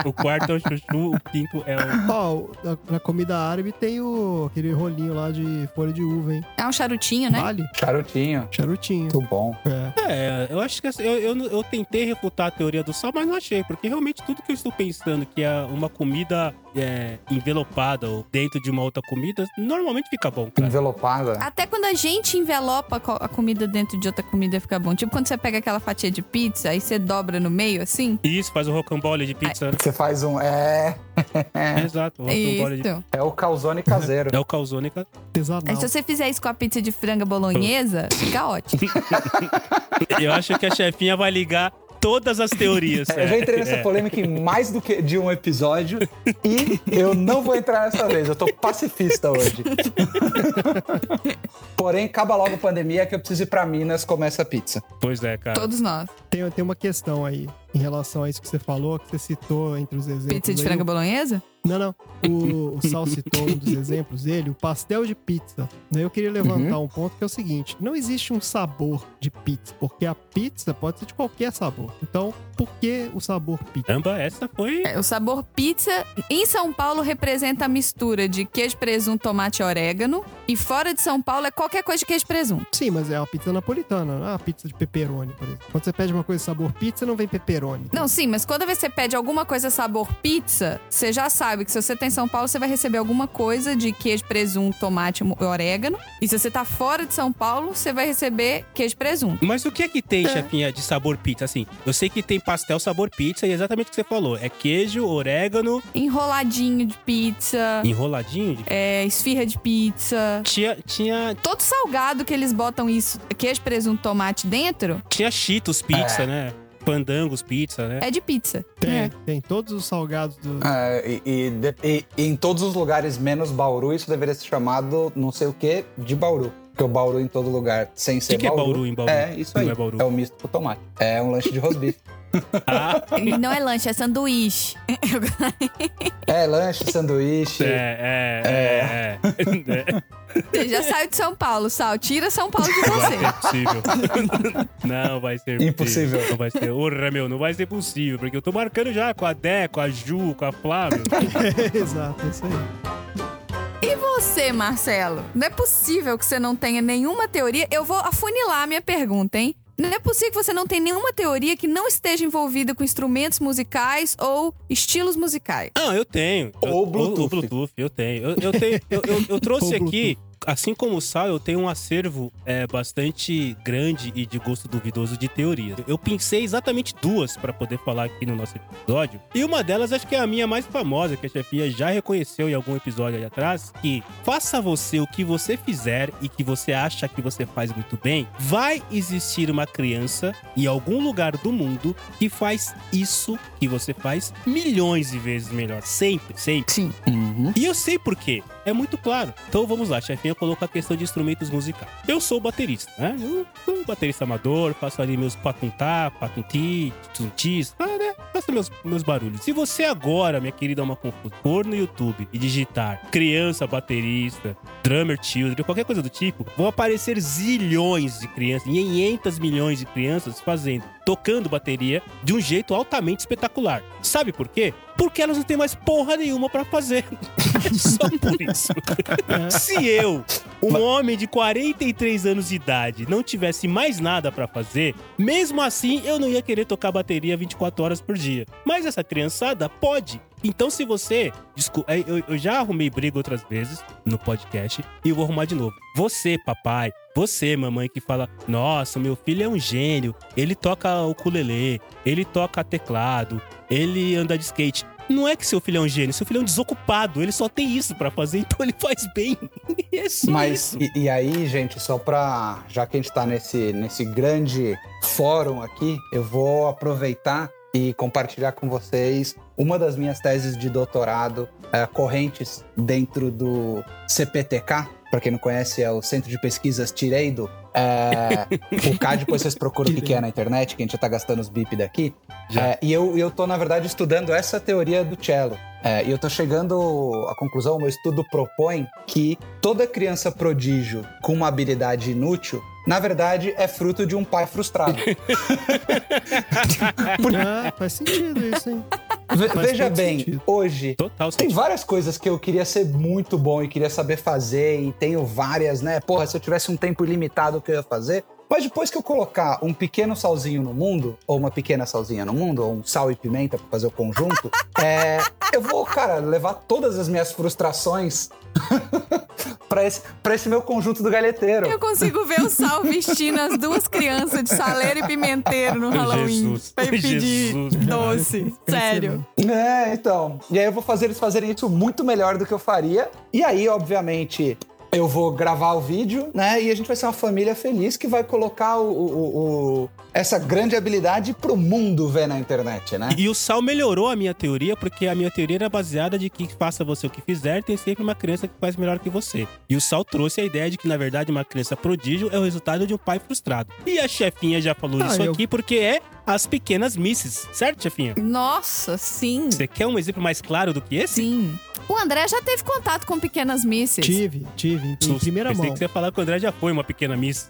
O quarto é o chuchu, o quinto é o... Ó, oh, na comida árabe tem o aquele rolinho lá de folha de uva, hein? É um charutinho, né? Vale. Charutinho. Charutinho. Muito bom. É, é eu acho que eu, eu, eu tentei refutar a teoria do sal, mas não achei, porque realmente tudo que eu estou pensando que é uma comida é, envelopada ou dentro de uma outra comida, normalmente fica bom, cara. Envelopada. Até quando a gente envelopa a comida dentro de outra comida, fica bom. Tipo quando você pega aquela fatia de pizza, aí você dobra no meio, assim. Isso, faz um rocambole de pizza. Aí. Você faz um... É... Exato, um rocambole de... É o calzone caseiro. É o calzone caseiro. É, se você fizer isso com a pizza de franga bolonhesa, fica ótimo. Eu acho que a chefinha vai ligar... Todas as teorias. É, eu já entrei nessa polêmica é. em mais do que de um episódio e eu não vou entrar nessa vez. Eu tô pacifista hoje. Porém, acaba logo a pandemia que eu preciso ir pra Minas comer essa pizza. Pois é, cara. Todos nós. Tem, tem uma questão aí em relação a isso que você falou, que você citou entre os exemplos. Pizza de franga bolonhesa? Não, não. O, o Sal citou um dos exemplos dele, o pastel de pizza. Eu queria levantar uhum. um ponto que é o seguinte. Não existe um sabor de pizza, porque a pizza pode ser de qualquer sabor. Então, por que o sabor pizza? Amba, essa foi... É, o sabor pizza em São Paulo representa a mistura de queijo, presunto, tomate e orégano. E fora de São Paulo é qualquer coisa de queijo e presunto. Sim, mas é uma pizza napolitana, não é uma pizza de pepperoni, por exemplo. Quando você pede uma coisa sabor pizza, não vem pepperoni. Tá? Não, sim, mas quando você pede alguma coisa sabor pizza, você já sabe sabe que se você tá em São Paulo, você vai receber alguma coisa de queijo, presunto, tomate e orégano. E se você tá fora de São Paulo, você vai receber queijo, presunto. Mas o que é que tem, é. Chefinha, de sabor pizza, assim? Eu sei que tem pastel sabor pizza e é exatamente o que você falou. É queijo, orégano… Enroladinho de pizza. Enroladinho de pizza? É, esfirra de pizza. Tinha… tinha... Todo salgado que eles botam isso, queijo, presunto, tomate dentro… Tinha Cheetos pizza, é. né? Pandangos, pizza, né? É de pizza. Tem, é. tem todos os salgados do... Ah, e, e, e, e em todos os lugares menos Bauru, isso deveria ser chamado não sei o que de Bauru. Porque o Bauru em todo lugar, sem ser Bauru. O que é Bauru em Bauru? É, isso aí. É, Bauru. É o misto com tomate. É um lanche de rosbife. Ah. Não é lanche, é sanduíche. É lanche, sanduíche. É, é, é. é. é. Você já saiu de São Paulo, Sal. Tira São Paulo de você. Não vai ser possível. Não vai ser Impossível. Possível. Não vai ser. Orra, meu, não vai ser possível. Porque eu tô marcando já com a Dé, com a Ju, com a Flávia. Exato, é isso aí. E você, Marcelo? Não é possível que você não tenha nenhuma teoria. Eu vou afunilar a minha pergunta, hein? Não é possível que você não tenha nenhuma teoria que não esteja envolvida com instrumentos musicais ou estilos musicais. Ah, eu tenho. Ou eu, Bluetooth. Ou Bluetooth, eu tenho. Eu, eu, tenho, eu, eu, eu trouxe aqui, assim como o Sal, eu tenho um acervo é, bastante grande e de gosto duvidoso de teorias. Eu pensei exatamente duas pra poder falar aqui no nosso episódio. E uma delas, acho que é a minha mais famosa, que a Chefinha já reconheceu em algum episódio aí atrás, que faça você o que você fizer e que você acha que você faz muito bem, vai existir uma criança em algum lugar do mundo que faz isso que você faz milhões de vezes melhor. Sempre, sempre. Sim. Uhum. E eu sei por quê. É muito claro. Então vamos lá, Chefinha colocou a questão de instrumentos musicais. Eu sou baterista, né? Eu sou um baterista amador, faço ali meus patuntar, patunti, tuntis, né? Faço meus, meus barulhos. Se você agora, minha querida, uma confusa, for no YouTube e digitar criança, baterista, drummer, children, qualquer coisa do tipo, vão aparecer zilhões de crianças, quinhentos milhões de crianças fazendo, tocando bateria de um jeito altamente espetacular. Sabe por quê? Porque elas não têm mais porra nenhuma pra fazer. Só por isso. Se eu, um homem de quarenta e três anos de idade, não tivesse mais nada pra fazer, mesmo assim eu não ia querer tocar bateria vinte e quatro horas por dia. Mas essa criançada pode. Então se você... Desculpa, eu, eu já arrumei briga outras vezes no podcast e eu vou arrumar de novo. Você, papai... Você, mamãe, que fala, nossa, meu filho é um gênio, ele toca ukulele, ele toca teclado, ele anda de skate. Não é que seu filho é um gênio, seu filho é um desocupado, ele só tem isso pra fazer, então ele faz bem. É só Mas, isso. E, e aí, gente, só pra... Já que a gente tá nesse, nesse grande fórum aqui, eu vou aproveitar e compartilhar com vocês uma das minhas teses de doutorado, é, correntes dentro do C P T K. Pra quem não conhece, é o Centro de Pesquisas Tireido. É, o C A D, depois vocês procuram o que, que é na internet, que a gente já tá gastando os bip daqui. É, e eu, eu tô, na verdade, estudando essa teoria do cello. É, e eu tô chegando à conclusão, o meu estudo propõe que toda criança prodígio com uma habilidade inútil, na verdade, é fruto de um pai frustrado. Ah, faz sentido isso, hein? Ve- veja bem, sentido. Hoje Total tem sentido. várias coisas que eu queria ser muito bom e queria saber fazer e tenho várias, né? Porra, se eu tivesse um tempo ilimitado, o que eu ia fazer? Mas depois que eu colocar um pequeno salzinho no mundo, ou uma pequena salzinha no mundo, ou um sal e pimenta pra fazer o conjunto, é, eu vou, cara, levar todas as minhas frustrações pra, esse, pra esse meu conjunto do galheteiro. Eu consigo ver o Sal vestindo as duas crianças de saleiro e pimenteiro no Halloween. Jesus, pra ele pedir Jesus, doce. Sério. É, então. E aí eu vou fazer eles fazerem isso muito melhor do que eu faria. E aí, obviamente... Eu vou gravar o vídeo, né? E a gente vai ser uma família feliz que vai colocar o, o, o, essa grande habilidade pro mundo ver na internet, né? E o Sal melhorou a minha teoria, porque a minha teoria era baseada de que faça você o que fizer, tem sempre uma criança que faz melhor que você. E o Sal trouxe a ideia de que, na verdade, uma criança prodígio é o resultado de um pai frustrado. E a Chefinha já falou ah, isso eu... aqui porque é as pequenas misses, certo, Chefinha? Nossa, sim! Você quer um exemplo mais claro do que esse? Sim. O André já teve contato com pequenas misses. Tive, tive. Em primeira mão. Pensei que você ia falar que o André já foi uma pequena miss.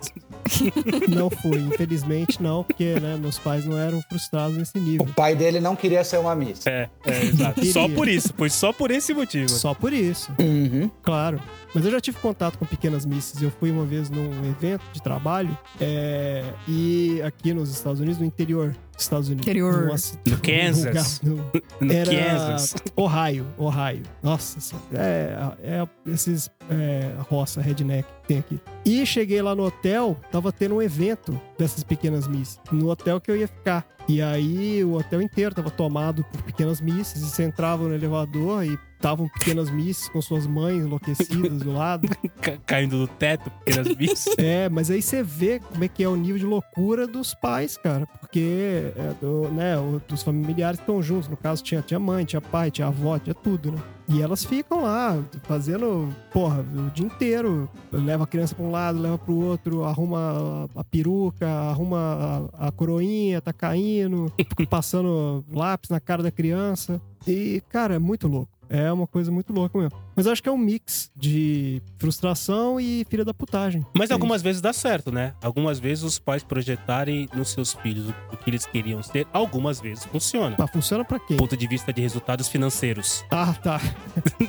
Não fui, infelizmente não, porque né, meus pais não eram frustrados nesse nível. O pai dele não queria ser uma miss. É, é exato. Só por isso, foi só por esse motivo. Só por isso. Uhum. Claro. Mas eu já tive contato com pequenas misses. Eu fui uma vez num evento de trabalho, é, e aqui nos Estados Unidos, no interior. Estados Unidos. Interior. Nossa, no Kansas. Lugar, no, no era Kansas. Ohio, Ohio. Nossa, é, é esses é, roça redneck que tem aqui. E cheguei lá no hotel, tava tendo um evento dessas pequenas missas, no hotel que eu ia ficar. E aí o hotel inteiro tava tomado por pequenas missas, e você entrava no elevador e estavam pequenas missas com suas mães enlouquecidas do lado. Caindo do teto, pequenas missas. É, mas aí você vê como é que é o nível de loucura dos pais, cara. Porque, é, do, né, os familiares estão juntos. No caso, tinha, tinha mãe, tinha pai, tinha avó, tinha tudo, né? E elas ficam lá, fazendo, porra, o dia inteiro. Leva a criança pra um lado, leva pro outro, arruma a peruca, arruma a, a coroinha, tá caindo, passando lápis na cara da criança. E, cara, é muito louco. É uma coisa muito louca mesmo. Mas acho que é um mix de frustração e filha da putagem. Mas algumas vezes dá certo, né? Algumas vezes os pais projetarem nos seus filhos o que eles queriam ser, algumas vezes funciona. Mas funciona pra quê? Ponto de vista de resultados financeiros. Ah, tá.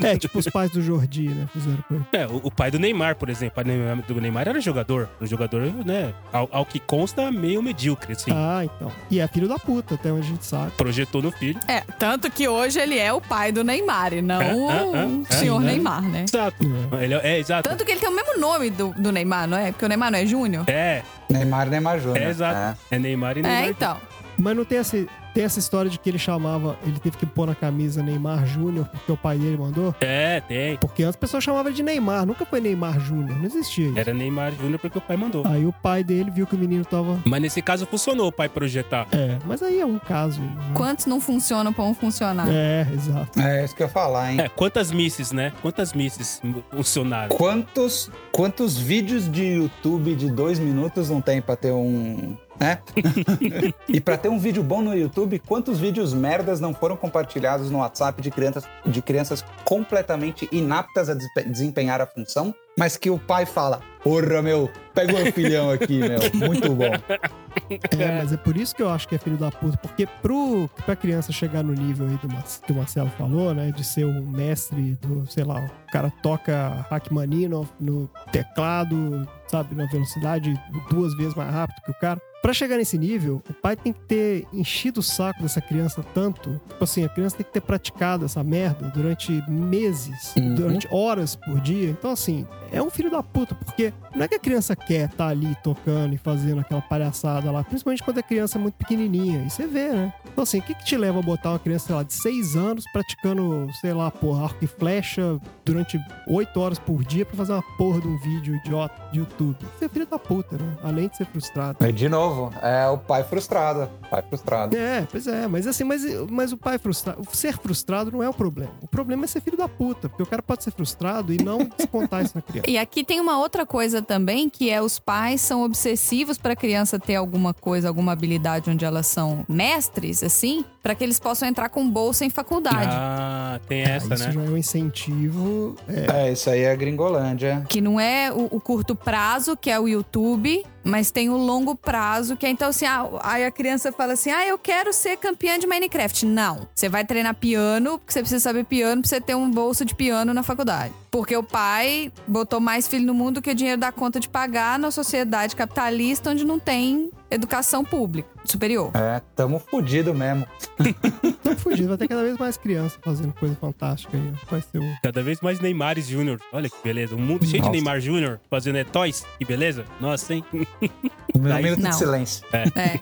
É, tipo os pais do Jordi, né? Fizeram com ele. É, o, o pai do Neymar, por exemplo. O pai do Neymar, do Neymar era jogador. Um jogador, né? Ao, ao que consta, meio medíocre, assim. Ah, então. E é filho da puta, até onde a gente sabe. Projetou no filho. É, tanto que hoje ele é o pai do Neymar. Não é, o é, senhor é, Neymar, né? Exato. Ele é, é, exato. Tanto que ele tem o mesmo nome do, do Neymar, não é? Porque o Neymar não é Júnior? É. Neymar e Neymar Júnior. É, exato. É, é Neymar e Neymar. É, então. Mas não tem essa, tem essa história de que ele chamava... Ele teve que pôr na camisa Neymar Júnior porque o pai dele mandou? É, tem. Porque antes o pessoal chamava de Neymar. Nunca foi Neymar Júnior. Não existia isso. Era Neymar Júnior porque o pai mandou. Aí o pai dele viu que o menino tava... Mas nesse caso funcionou o pai projetar. É, mas aí é um caso. Né? Quantos não funcionam pra um funcionar? É, exato. É, isso que eu ia falar, hein? É, quantas misses, né? Quantas misses funcionaram? Quantos, quantos vídeos de YouTube de dois minutos não tem pra ter um... né? E pra ter um vídeo bom no YouTube, quantos vídeos merdas não foram compartilhados no WhatsApp de crianças, de crianças completamente inaptas a desempenhar a função, mas que o pai fala, porra, meu, pega o meu filhão aqui, meu, muito bom. É, mas é por isso que eu acho que é filho da puta, porque pro, pra criança chegar no nível aí do, que o Marcelo falou, né, de ser um mestre do, sei lá, o cara toca Hackmanino no teclado, sabe, na velocidade duas vezes mais rápido que o cara. Pra chegar nesse nível, o pai tem que ter enchido o saco dessa criança tanto. Tipo assim, a criança tem que ter praticado essa merda durante meses, uhum. durante horas por dia. Então, assim, é um filho da puta, porque não é que a criança quer estar tá ali tocando e fazendo aquela palhaçada lá, principalmente quando a criança é muito pequenininha. E você vê, né? Então, assim, o que, que te leva a botar uma criança, sei lá, de seis anos praticando, sei lá, porra, arco e flecha durante oito horas por dia pra fazer uma porra de um vídeo idiota de YouTube? Você é filho da puta, né? Além de ser frustrado. É de novo. É o pai frustrado. Pai frustrado. É, pois é, mas assim, mas, mas o pai frustrado. Ser frustrado não é o problema. O problema é ser filho da puta, porque o cara pode ser frustrado e não descontar isso na criança. E aqui tem uma outra coisa também, que é os pais são obsessivos pra criança ter alguma coisa, alguma habilidade onde elas são mestres, assim, pra que eles possam entrar com bolsa em faculdade. Ah, tem essa, ah, isso, né? Isso já é um incentivo. É... é, isso aí é a Gringolândia. Que não é o, o curto prazo, que é o YouTube, mas tem o longo prazo, que é então assim, ah, aí a criança fala assim, ah, eu quero ser campeã de Minecraft. Não, você vai treinar piano, porque você precisa saber piano pra você ter um bolso de piano na faculdade. Porque o pai botou mais filho no mundo do que o dinheiro dá conta de pagar na sociedade capitalista, onde não tem educação pública superior. É, tamo fudido mesmo. Tamo fudido, vai ter cada vez mais criança fazendo coisa fantástica aí. Vai ser um... Cada vez mais Neymar Júnior. Olha que beleza, um mundo cheio Nossa. de Neymar Júnior fazendo é toys, que beleza. Nossa, hein? Um minuto de silêncio. É. É.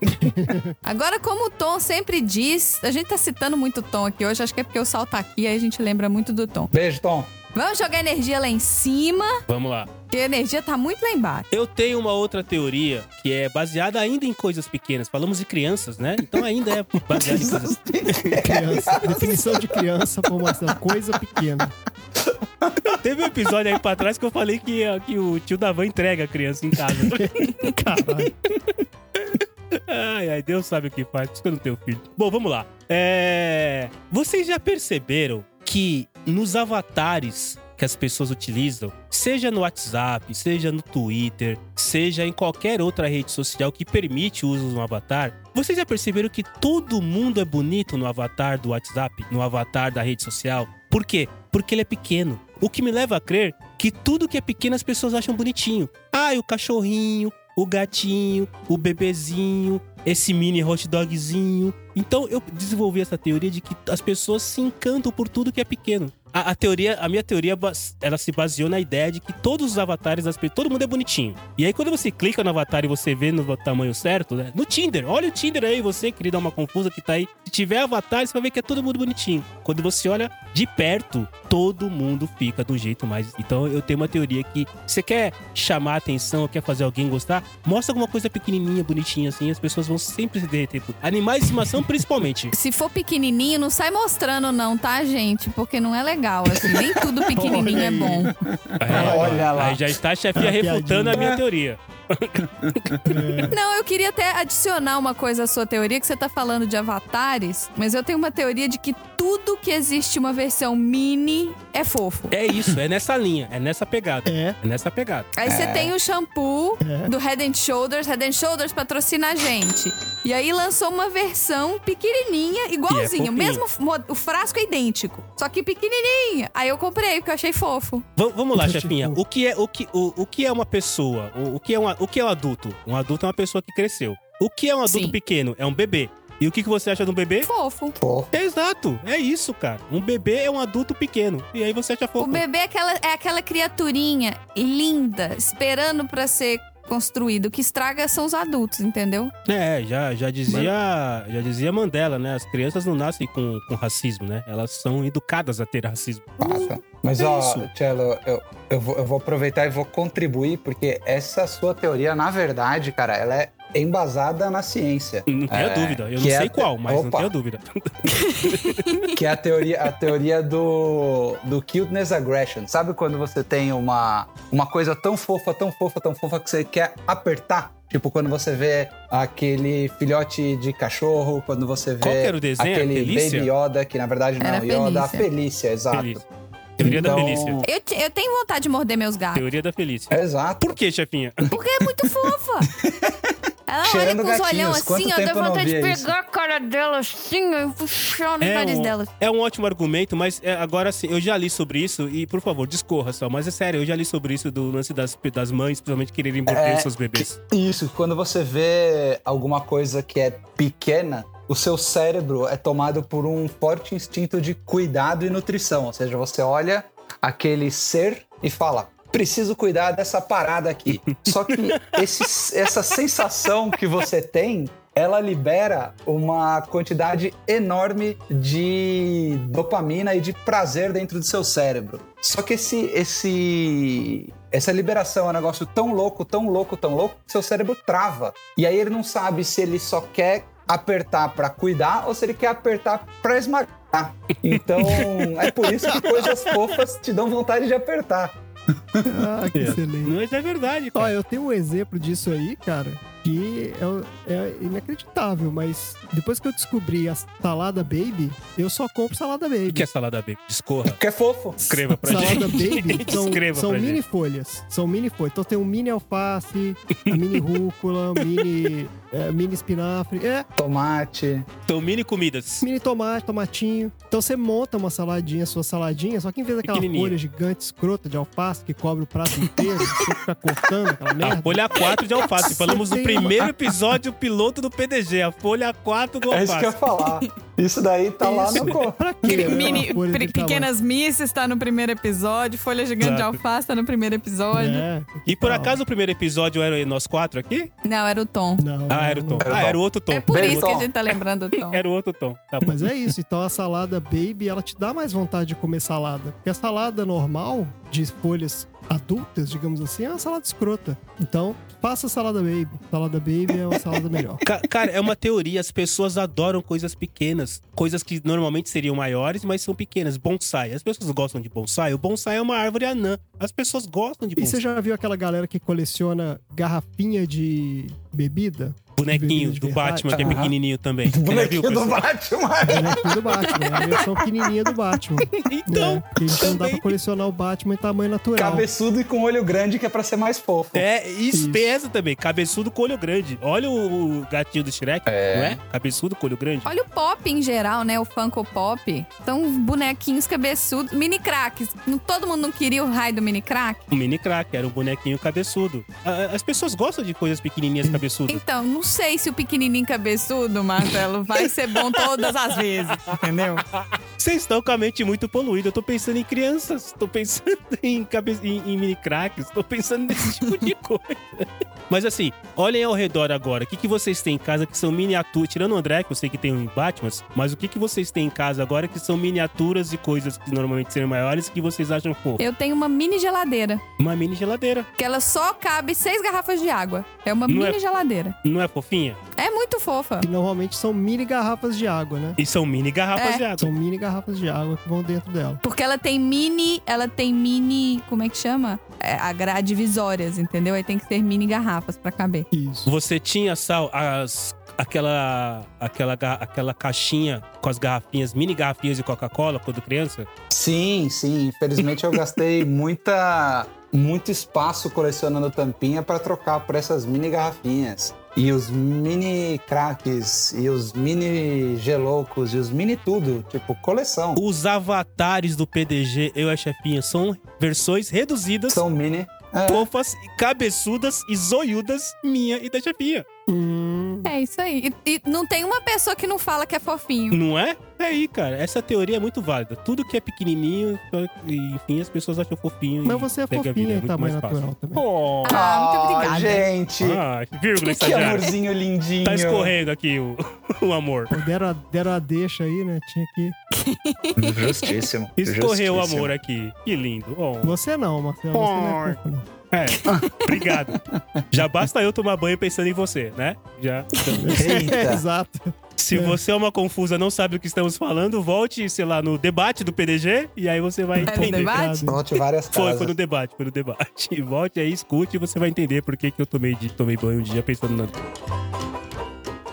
Agora, como o Tom sempre diz, a gente tá citando muito o Tom aqui hoje, acho que é porque o Sal tá aqui, aí a gente lembra muito do Tom. Beijo, Tom. Vamos jogar energia lá em cima. Vamos lá. Porque a energia tá muito lá embaixo. Eu tenho uma outra teoria que é baseada ainda em coisas pequenas. Falamos de crianças, né? Então ainda é baseada em coisas pequenas. Definição de criança, formação, coisa pequena. Teve um episódio aí pra trás que eu falei que, que o tio da van entrega a criança em casa. Caralho. Ai, ai, Deus sabe o que faz. Por isso que eu não tenho filho. Bom, vamos lá. É... Vocês já perceberam que nos avatares que as pessoas utilizam, seja no WhatsApp, seja no Twitter, seja em qualquer outra rede social que permite o uso de um avatar, vocês já perceberam que todo mundo é bonito no avatar do WhatsApp, no avatar da rede social? Por quê? Porque ele é pequeno. O que me leva a crer que tudo que é pequeno as pessoas acham bonitinho. Ah, o cachorrinho, o gatinho, o bebezinho, esse mini hot dogzinho. Então eu desenvolvi essa teoria de que as pessoas se encantam por tudo que é pequeno. A, a, teoria, a minha teoria, ela se baseou na ideia de que todos os avatares, das pessoas, todo mundo é bonitinho. E aí quando você clica no avatar e você vê no tamanho certo, né? No Tinder, olha o Tinder aí, você, querida, uma confusa que tá aí. Se tiver avatar, você vai ver que é todo mundo bonitinho. Quando você olha de perto, todo mundo fica do jeito mais... Então eu tenho uma teoria que você quer chamar a atenção, ou quer fazer alguém gostar, mostra alguma coisa pequenininha, bonitinha assim, as pessoas vão sempre se derreter. Animais de estimação, principalmente. Se for pequenininho, não sai mostrando não, tá, gente? Porque não é legal. Legal, assim, nem tudo pequenininho é bom. É, olha lá. Aí já está a chefinha refutando a minha teoria. Não, eu queria até adicionar uma coisa à sua teoria, que você tá falando de avatares, mas eu tenho uma teoria de que tudo que existe uma versão mini é fofo. É isso, é nessa linha, é nessa pegada. É, é nessa pegada. Aí você é. tem o shampoo é. do Head and Shoulders, Head and Shoulders patrocina a gente. E aí lançou uma versão pequenininha, igualzinha, é mesmo o frasco é idêntico, só que pequenininha. Aí eu comprei, porque eu achei fofo. V- vamos lá, chefinha, o que é, o que, o, o que é uma pessoa, o, o que é uma O que é um adulto? Um adulto é uma pessoa que cresceu. O que é um adulto Sim. pequeno? É um bebê. E o que você acha de um bebê? Fofo. Fofo. É, exato. É isso, cara. Um bebê é um adulto pequeno. E aí você acha fofo. O bebê é aquela, é aquela criaturinha linda, esperando pra ser construído. O que estraga são os adultos, entendeu? É, já, já, dizia, já dizia Mandela, né? As crianças não nascem com, com racismo, né? Elas são educadas a ter racismo. Passa. Mas, ó, Cello, eu, eu, vou, eu vou aproveitar e vou contribuir, porque essa sua teoria, na verdade, cara, ela é embasada na ciência. Não tenho é, dúvida. Eu não é sei te... qual, mas Opa. não tenho dúvida. Que é a teoria, a teoria do, do cuteness aggression. Sabe quando você tem uma, uma coisa tão fofa, tão fofa, tão fofa, que você quer apertar? Tipo, quando você vê aquele filhote de cachorro, quando você vê... Qual que era o desenho? Aquele Felícia? Baby Yoda, que na verdade não era é o Yoda. A Felícia, exato. Felícia. Teoria então... da Felícia. Eu, te, eu tenho vontade de morder meus gatos. Teoria da Felícia. Exato. Por que, chefinha? Porque é muito fofa. Ela Cheirando olha com os olhão assim, eu dou vontade de pegar isso. a cara dela assim e puxar nos nariz dela. É um ótimo argumento, mas é, agora assim, eu já li sobre isso e, por favor, discorra só. Mas é sério, eu já li sobre isso do lance das, das mães, principalmente quererem morder é, os seus bebês. Isso, quando você vê alguma coisa que é pequena, o seu cérebro é tomado por um forte instinto de cuidado e nutrição. Ou seja, você olha aquele ser e fala, preciso cuidar dessa parada aqui. Só que esse, essa sensação que você tem, ela libera uma quantidade enorme de dopamina e de prazer dentro do seu cérebro. Só que esse, esse, essa liberação é um negócio tão louco, tão louco, tão louco, que seu cérebro trava. E aí ele não sabe se ele só quer... apertar pra cuidar ou se ele quer apertar pra esmagar. Então, é por isso que coisas fofas te dão vontade de apertar. Ah, que excelente. Mas é verdade, cara. Ó, eu tenho um exemplo disso aí, cara, que é, é inacreditável, mas depois que eu descobri a salada Baby, eu só compro salada Baby. O que é salada Baby? Discorra. Que é fofo. Escreva pra salada gente. Salada Baby são, são mini gente. folhas. São mini folhas. Então tem um mini alface, a mini rúcula, um mini... É, mini espinafre, é. Tomate. Então, mini comidas. Mini tomate, tomatinho. Então, você monta uma saladinha, sua saladinha, só que em vez daquela folha gigante, escrota de alface, que cobre o prato inteiro, você fica cortando aquela merda. A folha A quatro de alface. Falamos no primeiro episódio piloto do P D G, a folha A quatro do alface. É isso que eu ia falar. Isso daí tá isso. lá no corpo. Pra quê? Mini, pre- pequenas Misses tá no primeiro episódio, folha gigante Exato. de alface tá no primeiro episódio. É, e por tal. acaso o primeiro episódio era nós quatro aqui? Não, era o Tom. Não. Ah, era o Tom. Ah, era o outro Tom. É por Bem isso Tom. que a gente tá lembrando do Tom. Era o outro Tom. Tá bom. Mas é isso. Então a salada Baby, ela te dá mais vontade de comer salada. Porque a salada normal, de folhas adultas, digamos assim, é uma salada escrota. Então, faça salada Baby. Salada Baby é uma salada melhor. Ca- cara, é uma teoria. As pessoas adoram coisas pequenas. Coisas que normalmente seriam maiores, mas são pequenas. Bonsai. As pessoas gostam de bonsai. O bonsai é uma árvore anã. As pessoas gostam de bonsai. E você já viu aquela galera que coleciona garrafinha de bebida? bonequinho do Batman, ah, que é pequenininho também. Bonequinho do, do Batman? Bonequinho do Batman. É a versão pequenininha do Batman. Então, é, porque também não dá pra colecionar o Batman em tamanho natural. Cabeçudo e com olho grande, que é pra ser mais fofo. É, isso pesa também. Cabeçudo com olho grande. Olha o, o gatinho do Shrek, é. não é? Cabeçudo com olho grande. Olha o pop em geral, né? O Funko Pop. Então, bonequinhos cabeçudos. Mini cracks. Todo mundo não queria o raio do mini crack? O mini crack era um bonequinho cabeçudo. As pessoas gostam de coisas pequenininhas cabeçudas. Então, não sei se o pequenininho cabeçudo, Marcelo, vai ser bom todas as vezes, entendeu? Vocês estão com a mente muito poluída. Eu tô pensando em crianças, tô pensando em, cabe... em, em mini cracks, tô pensando nesse tipo de coisa. Mas assim, olhem ao redor agora. O que, que vocês têm em casa que são miniaturas? Tirando o André, que eu sei que tem um Batman, mas o que, que vocês têm em casa agora que são miniaturas e coisas que normalmente seriam maiores que vocês acham fofo? Eu tenho uma mini geladeira. Uma mini geladeira. Que ela só cabe seis garrafas de água. É uma não mini é... geladeira. Não é fofinha? É muito fofa. Que normalmente são mini garrafas de água, né? E são mini garrafas é. de água. São mini garrafas de água que vão dentro dela. Porque ela tem mini... Ela tem mini... Como é que chama? É, a gra... divisórias, entendeu? Aí tem que ter mini garrafas pra caber. Isso. Você tinha, Sal, as... Aquela, aquela, aquela caixinha com as garrafinhas, mini garrafinhas de Coca-Cola quando criança? Sim, sim. Infelizmente eu gastei muita, muito espaço colecionando tampinha pra trocar por essas mini garrafinhas. E os mini craques, e os mini geloucos, e os mini tudo, tipo, coleção. Os avatares do P D G, eu e a Chefinha, são versões reduzidas. São mini. É. Fofas, cabeçudas e zoiudas, minha e da Chefinha. Hum. É isso aí. E, e não tem uma pessoa que não fala que é fofinho. Não é? É aí, cara. Essa teoria é muito válida. Tudo que é pequenininho, enfim, as pessoas acham fofinho. Mas você é fofinho em tamanho natural também. Oh, ah, muito obrigada. Gente. Ah, vírgula, que amorzinho lindinho. Tá escorrendo aqui o, o amor. Deram a, deram a deixa aí, né? Tinha que... Justíssimo. Escorreu Justíssimo. o amor aqui. Que lindo. Oh. Você não, Marcelo. Você não é fofo, não. É, obrigado. Já basta eu tomar banho pensando em você, né? Já. Eita. Exato. Se é. você é uma confusa, não sabe o que estamos falando, volte, sei lá, no debate do P D G e aí você vai entender. É no debate? Volte várias casas. Foi, foi no debate, foi no debate. Volte aí, escute e você vai entender por que, que eu tomei, tomei banho um dia pensando na...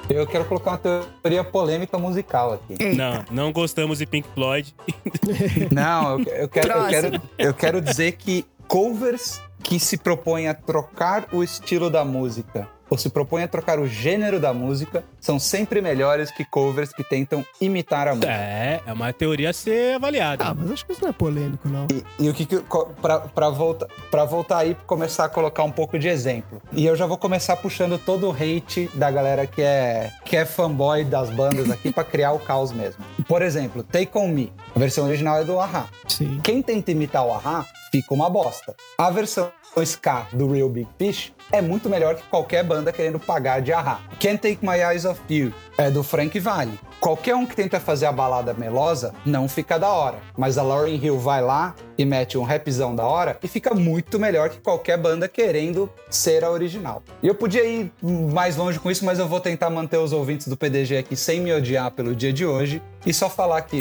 Eu quero colocar uma teoria polêmica musical aqui. Eita. Não, não gostamos de Pink Floyd. Não, eu, eu, quero, eu, quero, eu quero dizer que covers que se propõem a trocar o estilo da música ou se propõem a trocar o gênero da música são sempre melhores que covers que tentam imitar a música. É, é uma teoria a ser avaliada. Ah, mas acho que isso não é polêmico, não. E, e o que que... Pra, pra, volta, pra voltar aí, começar a colocar um pouco de exemplo. E eu já vou começar puxando todo o hate da galera que é, que é fanboy das bandas aqui pra criar o caos mesmo. Por exemplo, Take On Me. A versão original é do A-ha. Sim. Quem tenta imitar o A-ha fica uma bosta. A versão ska do Real Big Fish é muito melhor que qualquer banda querendo pagar de A-ha. Can't Take My Eyes Off You é do Frank Valli. Qualquer um que tenta fazer a balada melosa não fica da hora, mas a Lauryn Hill vai lá e mete um rapzão da hora e fica muito melhor que qualquer banda querendo ser a original. E eu podia ir mais longe com isso, mas eu vou tentar manter os ouvintes do P D G aqui sem me odiar pelo dia de hoje e só falar que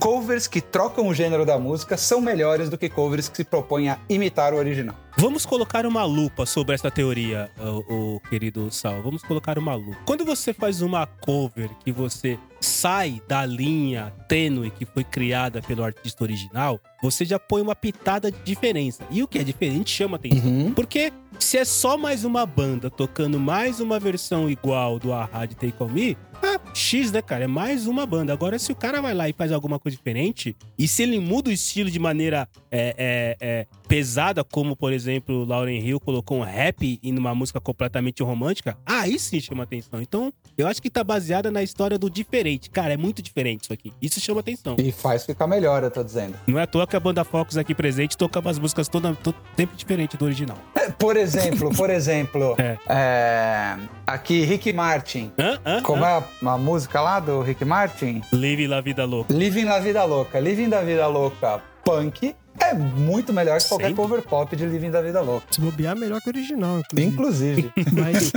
covers que trocam o gênero da música são melhores do que covers que se propõem a imitar o original. Vamos colocar uma lupa sobre essa teoria, o, o querido Sal. Vamos colocar uma lupa. Quando você faz uma cover que você sai da linha tênue que foi criada pelo artista original, você já põe uma pitada de diferença. E o que é diferente chama atenção. Uhum. Porque se é só mais uma banda tocando mais uma versão igual do A-ha de Take On Me, é X, né, cara? É mais uma banda. Agora, se o cara vai lá e faz alguma coisa diferente, e se ele muda o estilo de maneira é, é, é, pesada, como, por exemplo, Lauryn Hill colocou um rap em uma música completamente romântica, aí sim chama atenção. Então, eu acho que tá baseada na história do diferente. Cara, é muito diferente isso aqui. Isso chama atenção. E faz ficar melhor, eu tô dizendo. Não é à toa que a banda Focus aqui presente tocava as músicas toda, todo tempo diferente do original. É, por exemplo, por exemplo, é. É, aqui, Rick Martin. Hã? Hã? Como Hã? é a, a música lá do Rick Martin? Living da Vida Louca. Living da Vida Louca. Living da Vida Louca punk é muito melhor que qualquer Sempre. cover pop de Living da Vida Louca. Se bobear, é melhor que o original, inclusive. Inclusive. Mas,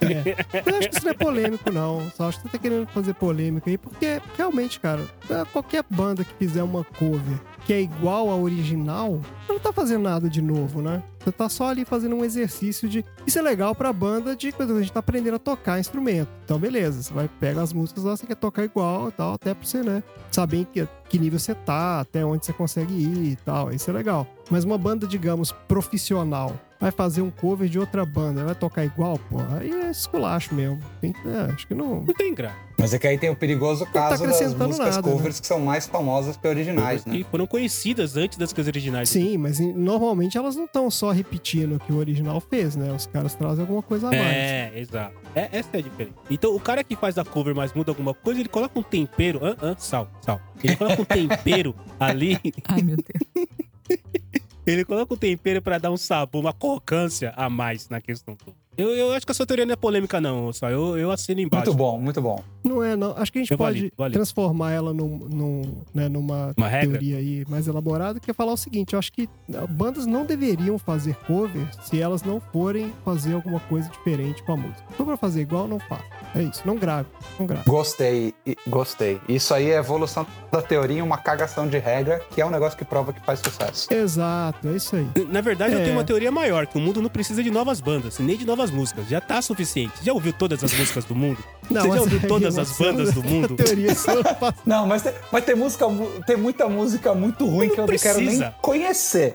é. Mas acho que isso não é polêmico, não. Só acho que você tá querendo fazer polêmica aí, porque realmente, cara, qualquer banda que fizer uma cover que é igual ao original, você não tá fazendo nada de novo, né? Você tá só ali fazendo um exercício de... Isso é legal pra banda de quando a gente tá aprendendo a tocar instrumento. Então, beleza. Você vai, pega as músicas lá, você quer tocar igual e tal, até pra você, né? Saber que, que nível você tá, até onde você consegue ir e tal. Isso é legal. Mas uma banda, digamos, profissional, vai fazer um cover de outra banda, vai tocar igual, porra, aí é esculacho mesmo. Tem, é, acho que não... Não tem graça. Mas é que aí tem o um perigoso caso tá das músicas nada, covers, né? Que são mais famosas que originais, né? E foram conhecidas antes das coisas originais. Sim, mas normalmente elas não estão só repetindo o que o original fez, né? Os caras trazem alguma coisa a mais. É, exato. É, essa é a diferença. Então, o cara que faz a cover, mas muda alguma coisa, ele coloca um tempero... Ah, ah, sal, sal. Ele coloca um tempero ali... Ai, meu Deus. Ele coloca o tempero pra dar um sabor, uma crocância a mais na questão toda. Eu, eu acho que a sua teoria não é polêmica, não, só eu, eu assino embaixo. Muito bom, muito bom. Não é, não. Acho que a gente eu pode valido, valido. transformar ela num, num, né, numa uma teoria aí mais elaborada, que é falar o seguinte: eu acho que bandas não deveriam fazer cover se elas não forem fazer alguma coisa diferente com a música. Se for pra fazer igual, não faço. É isso, não grave, não grave. Gostei, gostei. Isso aí é evolução da teoria, uma cagação de regra, que é um negócio que prova que faz sucesso. Exato, é isso aí. Na verdade, é. eu tenho uma teoria maior, que o mundo não precisa de novas bandas, nem de novas músicas, já tá suficiente. Já ouviu todas as músicas do mundo? Não, você já ouviu todas as bandas do mundo? Teoria não, mas tem, mas tem música, tem muita música muito ruim que eu não quero nem conhecer.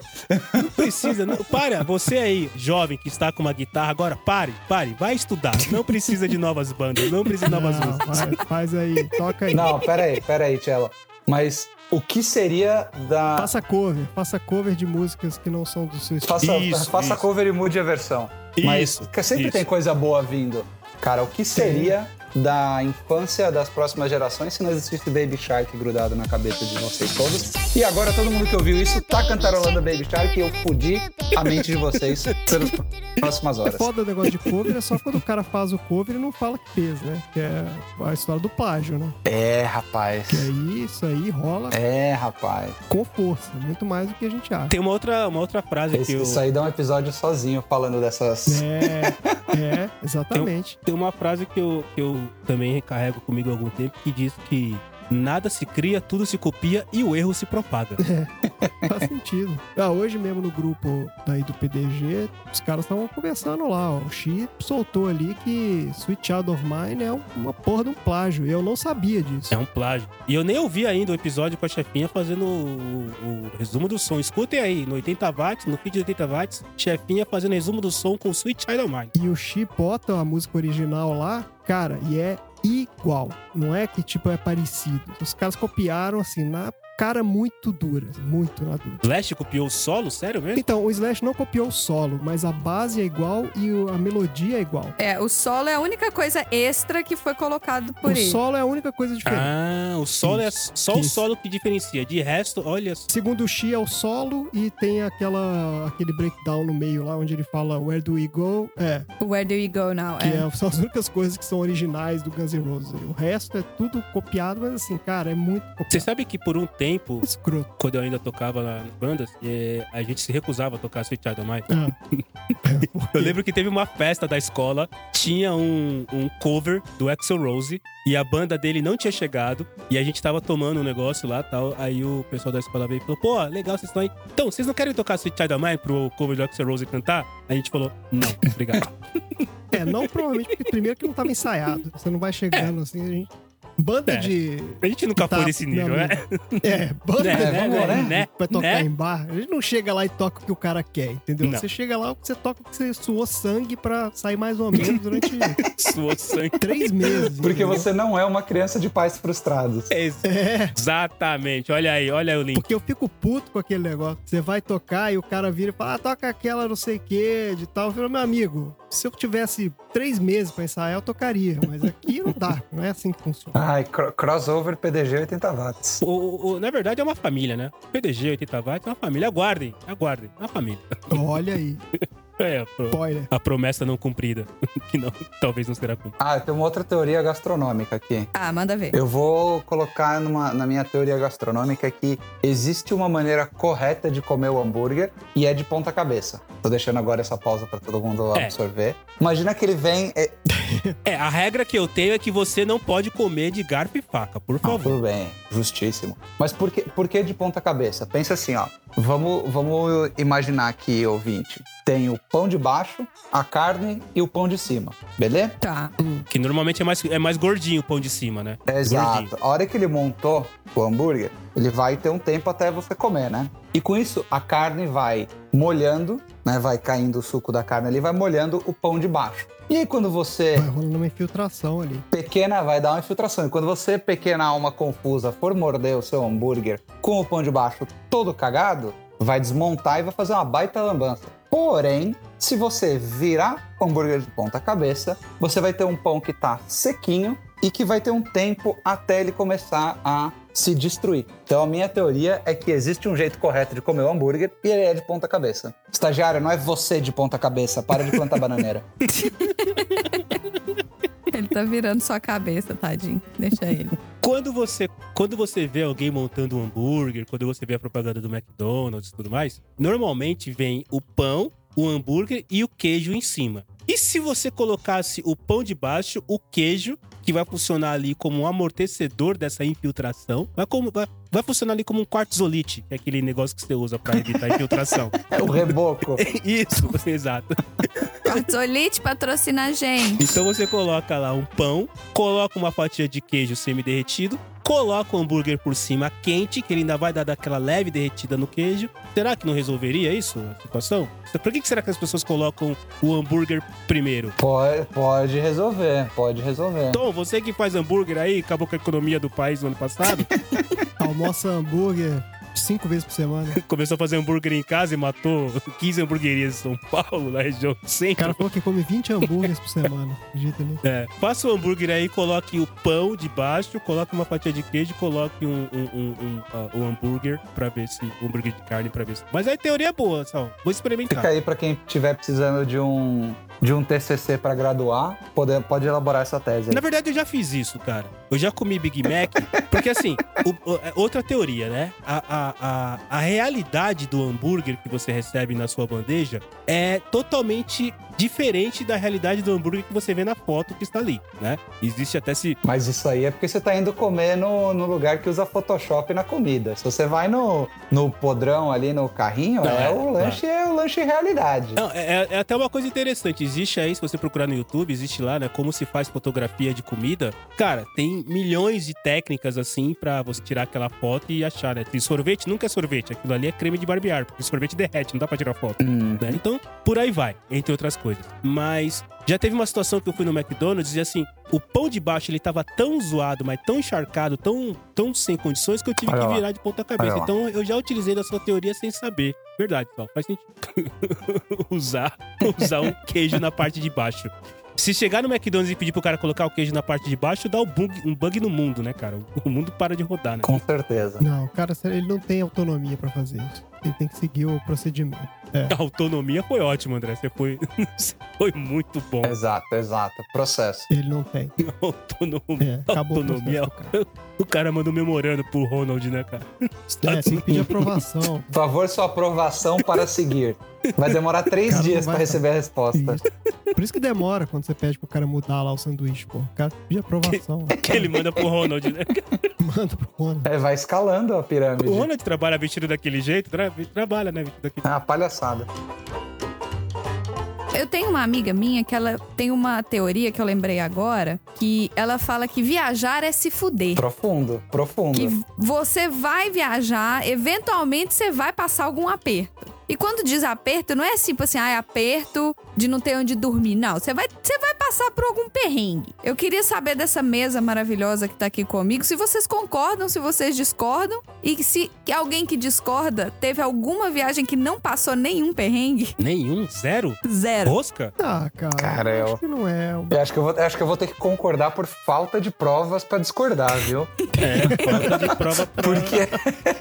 Não precisa, não, para, você aí, jovem que está com uma guitarra, agora pare, pare, vai estudar. Não precisa de novas bandas, não precisa de novas não, músicas. Faz, faz aí, toca aí. Não, pera aí, pera aí, Cello. Mas o que seria da... Faça cover, faça cover de músicas que não são do seu estilo. Faça, isso, faça isso. cover e mude a versão. Mas isso, sempre isso. tem coisa boa vindo. Cara, o que seria Sim. da infância das próximas gerações se não existisse Baby Shark grudado na cabeça de vocês todos? E agora todo mundo que ouviu isso tá cantarolando Baby Shark e eu fudi a mente de vocês pelas próximas horas. É foda o negócio de cover, é só quando o cara faz o cover e não fala que fez, né? Que é a história do plágio, né? É, rapaz. E aí, isso aí rola... É, rapaz. Com força, muito mais do que a gente acha. Tem uma outra, uma outra frase Esse, que eu... Isso aí dá um episódio sozinho falando dessas... É, é, exatamente. Tem, tem uma frase que eu, que eu também recarrego comigo há algum tempo, que diz que nada se cria, tudo se copia e o erro se propaga. É, faz sentido. Ah, hoje mesmo no grupo daí do P D G, os caras estavam conversando lá, ó. O Xi soltou ali que Sweet Child O' Mine é uma porra de um plágio. Eu não sabia disso. É um plágio. E eu nem ouvi ainda o episódio com a Chefinha fazendo o, o resumo do som. Escutem aí, no oitenta watts, no feed de oitenta watts, Chefinha fazendo resumo do som com Sweet Child O' Mine. E o Xi bota a música original lá, cara, e é igual. Não é que, tipo, é parecido. Os caras copiaram, assim, na cara muito dura. Muito na dura. Slash copiou o solo? Sério mesmo? Então, o Slash não copiou o solo, mas a base é igual e a melodia é igual. É, o solo é a única coisa extra que foi colocado por o ele. O solo é a única coisa diferente. Ah, o solo Isso. é só Isso. o solo que diferencia. De resto, olha... Segundo o Xi, é o solo e tem aquela, aquele breakdown no meio lá, onde ele fala Where do we go? É. Where do we go now? Que é. são as únicas coisas que são originais do Guns N' Roses. O resto é tudo copiado, mas assim, cara, é muito copiado. Você sabe que por um tempo Tempo, quando eu ainda tocava lá nas bandas, eh, a gente se recusava a tocar Sweet Child O' Mine. Ah. Eu lembro que teve uma festa da escola, tinha um, um cover do Axel Rose e a banda dele não tinha chegado e a gente tava tomando um negócio lá e tal. Aí o pessoal da escola veio e falou: pô, legal, vocês estão aí. Então, vocês não querem tocar Sweet Child O' Mine pro cover do Axel Rose cantar? A gente falou: não, obrigado. É, não, provavelmente, porque primeiro que não tava ensaiado. Você não vai chegando é. assim, a gente... Banda é. de... A gente nunca tá, foi nesse nível, né? É, banda é, de... Né, vamos, né? né? Pra tocar né? em bar. A gente não chega lá e toca o que o cara quer, entendeu? Não. Você chega lá, você toca o que você suou sangue pra sair mais ou menos durante... suou sangue. Três meses. Porque entendeu? Você não é uma criança de pais frustrados. É, é. Exatamente. Olha aí, olha aí o link. Porque eu fico puto com aquele negócio. Você vai tocar e o cara vira e fala, ah, toca aquela não sei o que, de tal. Eu falo, meu amigo, se eu tivesse três meses pra ensaiar, eu tocaria. Mas aqui não dá. Não é assim que funciona. Ai, crossover P D G oitenta watts. O, o, na verdade é uma família, né? P D G oitenta watts é uma família. Aguardem, aguardem, é uma família. Olha aí. É, a, pro... a promessa não cumprida. Que não, talvez não será cumprida. Ah, tem uma outra teoria gastronômica aqui. Ah, manda ver. Eu vou colocar numa, na minha teoria gastronômica que existe uma maneira correta de comer o hambúrguer e é de ponta cabeça. Tô deixando agora essa pausa pra todo mundo é. absorver. Imagina que ele vem... É... é, a regra que eu tenho é que você não pode comer de garfo e faca, por favor. Ah, tudo bem, justíssimo. Mas por que, por que de ponta cabeça? Pensa assim, ó. Vamos, vamos imaginar aqui, ouvinte. Tem o pão de baixo, a carne e o pão de cima, beleza? Tá. Que normalmente é mais, é mais gordinho o pão de cima, né? Exato. Gordinho. A hora que ele montou o hambúrguer, ele vai ter um tempo até você comer, né? E com isso, a carne vai molhando, né? Vai caindo o suco da carne ali, vai molhando o pão de baixo. E aí quando você... Vai rolando uma infiltração ali. Pequena, vai dar uma infiltração. E quando você, pequena alma confusa, for morder o seu hambúrguer com o pão de baixo todo cagado, vai desmontar e vai fazer uma baita lambança. Porém, se você virar o hambúrguer de ponta cabeça, você vai ter um pão que tá sequinho e que vai ter um tempo até ele começar a se destruir. Então a minha teoria é que existe um jeito correto de comer o hambúrguer e ele é de ponta cabeça. Estagiário, não é você de ponta cabeça, para de plantar bananeira. Ele tá virando sua cabeça, tadinho. Deixa ele. Quando você, quando você vê alguém montando um hambúrguer, quando você vê a propaganda do McDonald's e tudo mais, normalmente vem o pão, o hambúrguer e o queijo em cima. E se você colocasse o pão de baixo, o queijo, que vai funcionar ali como um amortecedor dessa infiltração, vai, como, vai, vai funcionar ali como um quartzolite, que é aquele negócio que você usa pra evitar a infiltração. É o reboco. Isso, exato. Quartzolite patrocina a gente. Então você coloca lá um pão, coloca uma fatia de queijo semi-derretido, coloca o hambúrguer por cima quente, que ele ainda vai dar daquela leve derretida no queijo. Será que não resolveria isso, a situação? Por que será que as pessoas colocam o hambúrguer primeiro? Pode, pode resolver, pode resolver. Tom, você que faz hambúrguer aí, acabou com a economia do país no ano passado. Almoça hambúrguer cinco vezes por semana. Começou a fazer hambúrguer em casa e matou quinze hambúrguerias em São Paulo, na região do centro. O cara falou que come vinte hambúrgueres por semana. Acredita, né? É. Faça o hambúrguer aí, coloque o pão de baixo, coloque uma fatia de queijo, coloque um, um, um, um, um hambúrguer pra ver se... Um hambúrguer de carne pra ver se... Mas aí a teoria é boa, Sal. Vou experimentar. Fica aí pra quem estiver precisando de um... de um T C C pra graduar, pode, pode elaborar essa tese aí. Na verdade, eu já fiz isso, cara. Eu já comi Big Mac, porque assim, o, o, outra teoria, né? A, a, a, a realidade do hambúrguer que você recebe na sua bandeja é totalmente diferente da realidade do hambúrguer que você vê na foto que está ali, né? Existe até se... Mas isso aí é porque você tá indo comer no, no lugar que usa Photoshop na comida. Se você vai no, no podrão ali, no carrinho, não, é, é, o lanche, é o lanche realidade. Não, é, é até uma coisa interessante. Existe aí, se você procurar no YouTube, existe lá, né? Como se faz fotografia de comida. Cara, tem milhões de técnicas, assim, pra você tirar aquela foto e achar, né? E sorvete nunca é sorvete. Aquilo ali é creme de barbear, porque sorvete derrete, não dá pra tirar foto. Hum. Né? Então, por aí vai, entre outras coisas. Mas... já teve uma situação que eu fui no McDonald's e assim, o pão de baixo ele tava tão zoado, mas tão encharcado, tão, tão sem condições que eu tive Olha que lá. virar de ponta cabeça. Olha então lá. Eu já utilizei da sua teoria sem saber. Verdade, pessoal, faz sentido. usar, usar um queijo na parte de baixo. Se chegar no McDonald's e pedir pro cara colocar o queijo na parte de baixo, dá um bug, um bug no mundo, né, cara? O mundo para de rodar, né? Com certeza. Não, o cara, ele não tem autonomia pra fazer isso. Ele tem que seguir o procedimento. É. A autonomia foi ótima, André. Você foi, foi muito bom. Exato, exato. Processo. Ele não tem. Autonomia. É, autonomia. O, processo, cara. O cara mandou um memorando pro Ronald, né, cara? É, tem que pedir aprovação. Por favor, sua aprovação para seguir. Vai demorar três cara, dias vai... pra receber a resposta. Isso. Por isso que demora quando você pede pro cara mudar lá o sanduíche, pô. O cara pede aprovação. Que, que ele manda pro Ronald, né? Manda pro Ronald. É, vai escalando a pirâmide. O Ronald trabalha vestido daquele jeito, tra... trabalha, né? Vestido daquele... Ah, palhaçada. Eu tenho uma amiga minha que ela tem uma teoria que eu lembrei agora, que ela fala que viajar é se fuder. Profundo, profundo. Que você vai viajar, eventualmente você vai passar algum aperto. E quando diz aperto, não é assim, tipo assim, ah, é aperto de não ter onde dormir. Não, você vai, você vai passar por algum perrengue. Eu queria saber dessa mesa maravilhosa que tá aqui comigo, se vocês concordam, se vocês discordam. E se alguém que discorda teve alguma viagem que não passou nenhum perrengue. Nenhum? Zero? Zero. Rosca? Ah, cara, cara eu... acho que não é. Eu acho que eu, vou, acho que eu vou ter que concordar por falta de provas pra discordar, viu? É, falta de prova pra, Porque...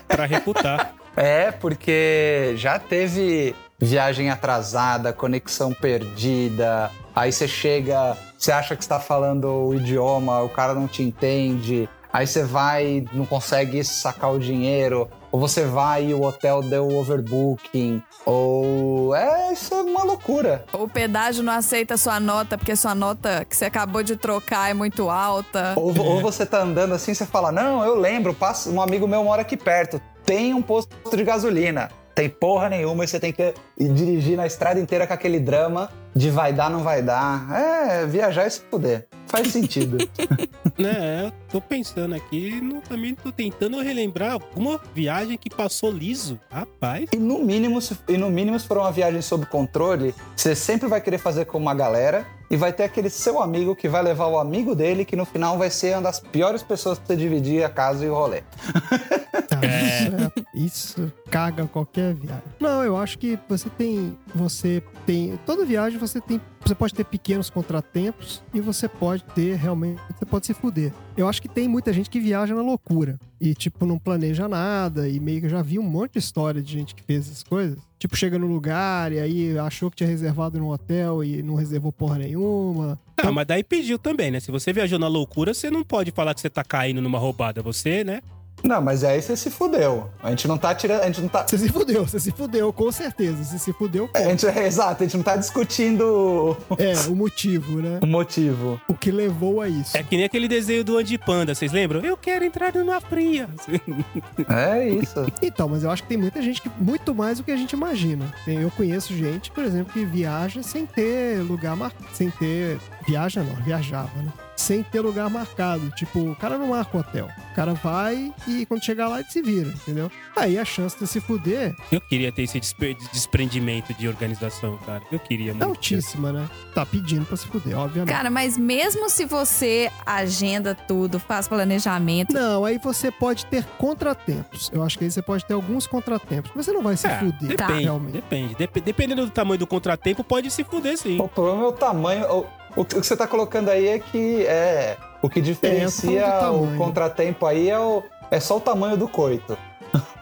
pra refutar. É, porque já teve viagem atrasada, conexão perdida, aí você chega, você acha que está falando o idioma, o cara não te entende, aí você vai, não consegue sacar o dinheiro, ou você vai e o hotel deu overbooking, ou... É, isso é uma loucura. O pedágio não aceita sua nota, porque sua nota que você acabou de trocar é muito alta. Ou, ou você tá andando assim, você fala, não, eu lembro, passo, um amigo meu mora aqui perto, tem um posto de gasolina. Tem porra nenhuma e você tem que dirigir na estrada inteira com aquele drama de vai dar, não vai dar. É, viajar e se puder. Faz sentido. É, eu tô pensando aqui, não, também tô tentando relembrar alguma viagem que passou liso. Rapaz. E no mínimo, se, e no mínimo, se for uma viagem sob controle, você sempre vai querer fazer com uma galera e vai ter aquele seu amigo que vai levar o amigo dele, que no final vai ser uma das piores pessoas pra você dividir a casa e o rolê. É. Isso caga qualquer viagem. Não, eu acho que você tem... Você tem... Toda viagem você tem... Você pode ter pequenos contratempos e você pode ter realmente... Você pode se fuder. Eu acho que tem muita gente que viaja na loucura. E, tipo, não planeja nada. E meio que eu já vi um monte de história de gente que fez essas coisas. Tipo, chega no lugar e aí achou que tinha reservado num hotel e não reservou porra nenhuma. Ah, então... mas daí pediu também, né? Se você viajou na loucura, você não pode falar que você tá caindo numa roubada. Você, né? Não, mas aí você se fudeu. A gente não tá tirando... A gente não tá... Você se fudeu, você se fudeu, com certeza. Você se fudeu, com... É, a gente, é, exato, a gente não tá discutindo... É, o motivo, né? O motivo. O que levou a isso. É que nem aquele desenho do Andy Panda, vocês lembram? Eu quero entrar numa fria. É isso. Então, mas eu acho que tem muita gente que... Muito mais do que a gente imagina. Eu conheço gente, por exemplo, que viaja sem ter lugar marcado. Sem ter... Viaja não, viajava, né? Sem ter lugar marcado. Tipo, o cara não marca o hotel. O cara vai e quando chegar lá ele se vira, entendeu? Aí a chance de se fuder... Eu queria ter esse despre- desprendimento de organização, cara. Eu queria muito. É altíssima, né? Tá pedindo pra se fuder, obviamente. Cara, mas mesmo se você agenda tudo, faz planejamento... Não, aí você pode ter contratempos. Eu acho que aí você pode ter alguns contratempos. Mas você não vai se é, fuder, depende, tá, realmente. Depende, depende. Dependendo do tamanho do contratempo, pode se fuder, sim. O problema é o tamanho... O... O que você tá colocando aí é que é, o que diferencia é, o contratempo aí é, o, é só o tamanho do coito.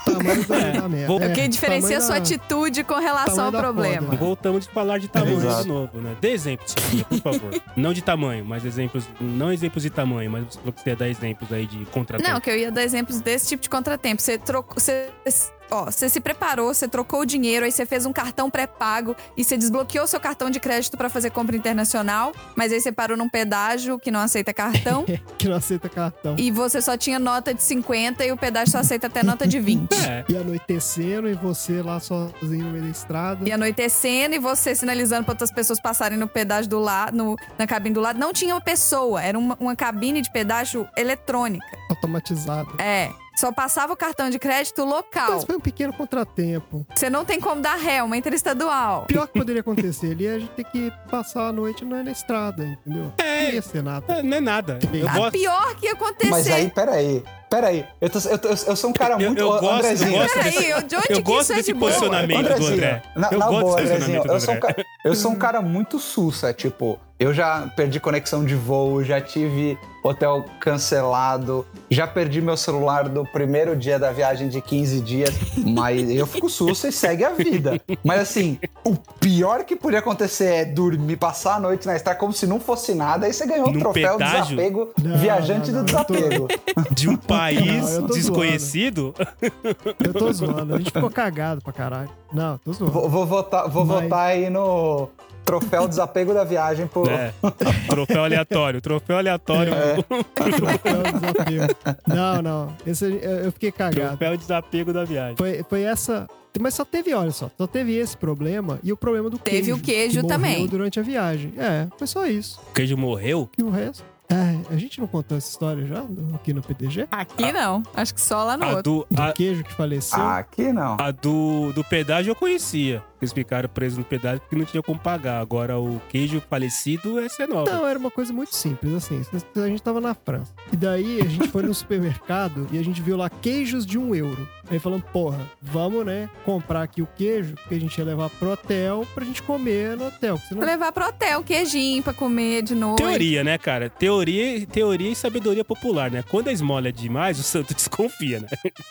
Tamanho da, é, da merda. É, o que diferencia a sua da, atitude com relação ao problema. Foda, voltamos a falar de tamanho é, de novo, né? Dê exemplos, por favor. Não de tamanho, mas exemplos. Não exemplos de tamanho, mas você falou que você ia dar exemplos aí de contratempo. Não, que eu ia dar exemplos desse tipo de contratempo. Você trocou. Você... Ó, você se preparou, você trocou o dinheiro, aí você fez um cartão pré-pago e você desbloqueou seu cartão de crédito pra fazer compra internacional, mas aí você parou num pedágio que não aceita cartão. Que não aceita cartão. E você só tinha nota de cinquenta e o pedágio só aceita até nota de vinte. É. E anoitecendo e você lá sozinho no meio da estrada. E anoitecendo e você sinalizando pra outras pessoas passarem no pedágio do lado, na cabine do lado. Não tinha uma pessoa, era uma, uma cabine de pedágio eletrônica. Automatizada. É. Só passava o cartão de crédito local. Mas foi um pequeno contratempo. Você não tem como dar ré, uma interestadual. Pior que poderia acontecer, ele ia ter que passar a noite na estrada, entendeu? É, não ia ser nada. Não é nada. Eu a gosto... pior que ia acontecer... Mas aí, peraí, peraí. Eu, tô, eu, tô, eu sou um cara muito... Eu, eu gosto, Andrezinho. Eu peraí, desse, de onde eu que gosto isso desse é de posicionamento boa? do André. Na, eu na gosto boa, Andrezinho. Eu sou, um cara, eu sou um cara muito sussa, tipo... Eu já perdi conexão de voo, já tive hotel cancelado, já perdi meu celular do primeiro dia da viagem de quinze dias, mas eu fico susto e segue a vida. Mas assim, o pior que podia acontecer é dormir, passar a noite na estrada como se não fosse nada, aí você ganhou o troféu pedágio? Desapego, não, viajante não, não, do desapego. Tô... De um país não, desconhecido? Zoando. Eu tô zoando, a gente ficou cagado pra caralho. Não, tô zoando. Vou, vou, votar, vou mas... votar aí no... Troféu desapego da viagem por... É, troféu aleatório, troféu aleatório. É. Troféu desapego. Não, não, esse, eu fiquei cagado. Troféu desapego da viagem. Foi, foi essa... Mas só teve, olha só, só teve esse problema e o problema do teve queijo. Teve o queijo que também. Morreu durante a viagem. É, foi só isso. O queijo morreu? E o resto... É, a gente não contou essa história já aqui no P T G? Aqui a, não, acho que só lá no outro. Do, a, do queijo que faleceu? Aqui não. A do, do pedágio eu conhecia. Eles ficaram presos no pedágio porque não tinha como pagar. Agora o queijo falecido, essa é nova. Não, era uma coisa muito simples, assim. A gente tava na França. E daí a gente foi no supermercado e a gente viu lá queijos de um euro. Aí falando, porra, vamos, né, comprar aqui o queijo que a gente ia levar pro hotel pra gente comer no hotel. Senão... Levar pro hotel, queijinho pra comer de noite. Teoria, né, cara? Teoria, teoria e sabedoria popular, né? Quando a esmola é demais, o santo desconfia, né?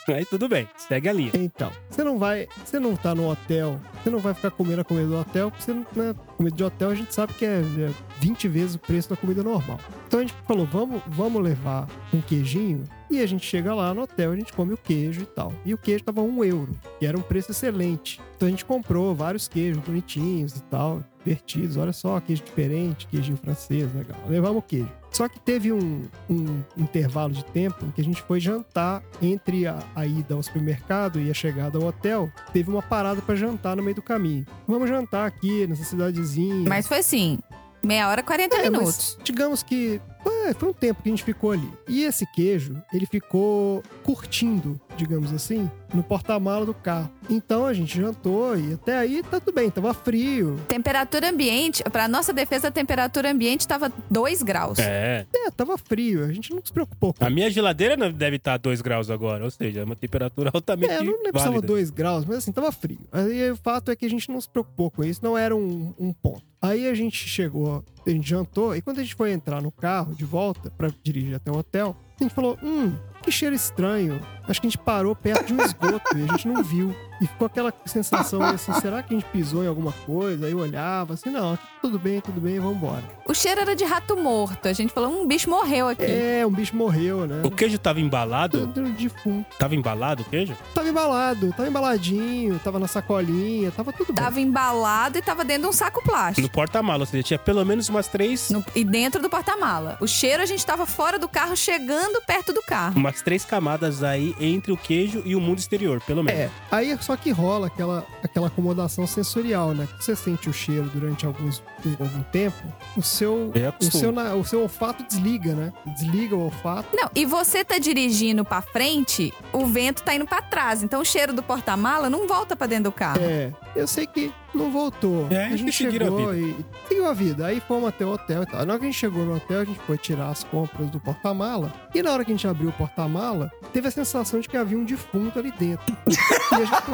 Aí tudo bem, segue a linha. Então, você não vai, você não tá no hotel, você não vai ficar comendo a comida do hotel, porque você, né, comida de hotel a gente sabe que é, é vinte vezes o preço da comida normal. Então a gente falou, vamos, vamos levar um queijinho. E a gente chega lá no hotel, a gente come o queijo e tal. E o queijo tava um euro, que era um preço excelente. Então a gente comprou vários queijos bonitinhos e tal, divertidos. Olha só, queijo diferente, queijinho francês, legal. Levamos o queijo. Só que teve um, um intervalo de tempo que a gente foi jantar entre a, a ida ao supermercado e a chegada ao hotel. Teve uma parada pra jantar no meio do caminho. Vamos jantar aqui nessa cidadezinha. Mas foi assim, meia hora e quarenta é, minutos. Mas, digamos que... É, foi um tempo que a gente ficou ali. E esse queijo, ele ficou curtindo, digamos assim, no porta-mala do carro. Então a gente jantou e até aí tá tudo bem, tava frio. Temperatura ambiente, pra nossa defesa, a temperatura ambiente tava dois graus. É. É, tava frio, a gente não se preocupou com... A minha geladeira deve estar dois graus agora, ou seja, é uma temperatura altamente válida. É, eu não lembro se tava dois graus, mas assim, tava frio. Aí o fato é que a gente não se preocupou com isso, não era um, um ponto. Aí a gente chegou, a gente jantou, e quando a gente foi entrar no carro de volta pra dirigir até o hotel, a gente falou, hum, que cheiro estranho. Acho que a gente parou perto de um esgoto e a gente não viu. E ficou aquela sensação assim, será que a gente pisou em alguma coisa? Aí eu olhava assim, não, tudo bem, tudo bem, vamos embora. O cheiro era de rato morto. A gente falou, um bicho morreu aqui. É, um bicho morreu, né? O queijo tava embalado? Tudo defunto. Tava embalado o queijo? Tava embalado, tava embaladinho, tava na sacolinha, tava tudo bem. Tava embalado e tava dentro de um saco plástico. No porta-mala, ou seja, tinha pelo menos umas três... No... E dentro do porta-mala. O cheiro, a gente tava fora do carro, chegando perto do carro. Umas três camadas aí entre o queijo e o mundo exterior, pelo menos. É, aí só que rola aquela, aquela acomodação sensorial, né? Você sente o cheiro durante alguns... algum tempo, o seu, o, seu, o seu olfato desliga, né? Desliga o olfato. Não, e você tá dirigindo pra frente, o vento tá indo pra trás, então o cheiro do porta-mala não volta pra dentro do carro. É, eu sei que não voltou. É, a gente chegou a e seguiu a vida. Aí fomos até o hotel e tal. Na hora que a gente chegou no hotel, a gente foi tirar as compras do porta-mala, e na hora que a gente abriu o porta-mala, teve a sensação de que havia um defunto ali dentro. E a gente falou,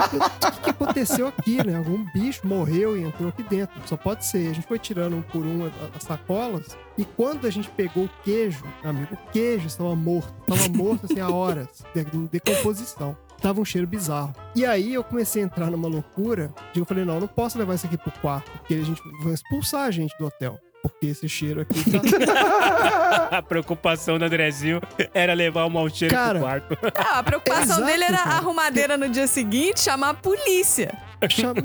o que aconteceu aqui, né? Algum bicho morreu e entrou aqui dentro. Só pode ser. A gente foi tirando um por um as sacolas, e quando a gente pegou o queijo, amigo, o queijo estava morto, estava morto assim há horas, em decomposição. Tava um cheiro bizarro. E aí eu comecei a entrar numa loucura, e eu falei, não, eu não posso levar isso aqui pro quarto, porque a gente vai expulsar a gente do hotel. Porque esse cheiro aqui tá... A preocupação do Andrezinho era levar o mau cheiro Cara, pro quarto. Não, a preocupação exato, dele era a arrumadeira no dia seguinte, chamar a polícia.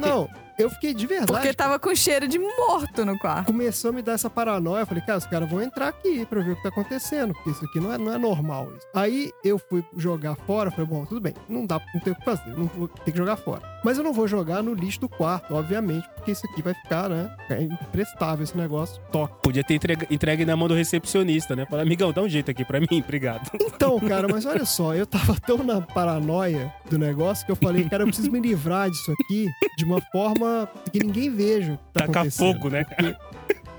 Não... Eu fiquei de verdade. Porque tava com cheiro de morto no quarto. Começou a me dar essa paranoia. Eu falei, cara, os caras vão entrar aqui pra ver o que tá acontecendo. Porque isso aqui não é, não é normal. Isso. Aí eu fui jogar fora. Falei, bom, tudo bem. Não dá, não tem o que fazer. Não vou ter que jogar fora. Mas eu não vou jogar no lixo do quarto, obviamente. Porque isso aqui vai ficar, né? É imprestável esse negócio. Toque. Podia ter entregue, entregue na mão do recepcionista, né? Falar, amigão, dá um jeito aqui pra mim. Obrigado. Então, cara, mas olha só. Eu tava tão na paranoia do negócio que eu falei, cara, eu preciso me livrar disso aqui de uma forma que ninguém veja o que tá Taca fogo, né, cara?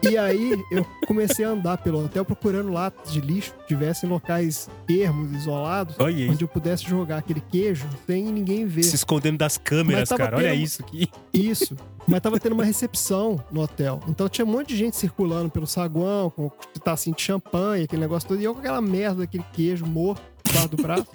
E, e aí, eu comecei a andar pelo hotel procurando latas de lixo que tivessem locais ermos, isolados, olha onde isso. eu pudesse jogar aquele queijo sem ninguém ver. Se escondendo das câmeras, cara. Olha uma... isso aqui. Isso. Mas tava tendo uma recepção no hotel. Então tinha um monte de gente circulando pelo saguão, com tacinho de champanhe, aquele negócio todo. E eu com aquela merda daquele queijo morto debaixo do braço.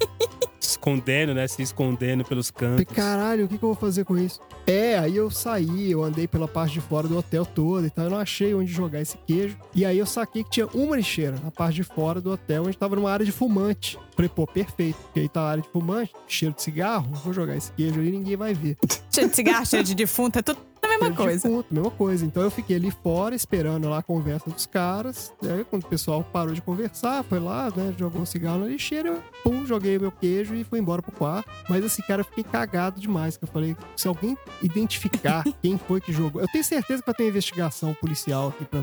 Escondendo, né? Se escondendo pelos cantos. Caralho, o que, que eu vou fazer com isso? É, aí eu saí, eu andei pela parte de fora do hotel todo e tal, eu não achei onde jogar esse queijo. E aí eu saquei que tinha uma lixeira na parte de fora do hotel, onde tava numa área de fumante. Falei, pô, perfeito, porque aí tá a área de fumante, cheiro de cigarro, vou jogar esse queijo ali, ninguém vai ver. Cheiro de cigarro, cheiro de defunto, é tudo... Mesma coisa. Defunto, mesma coisa. Então eu fiquei ali fora, esperando lá a conversa dos caras. E aí quando o pessoal parou de conversar, foi lá, né, jogou um cigarro na lixeira, eu, pum, joguei o meu queijo e fui embora pro quarto. Mas esse cara, eu fiquei cagado demais, que eu falei, se alguém identificar quem foi que jogou... Eu tenho certeza que vai ter uma investigação policial aqui pra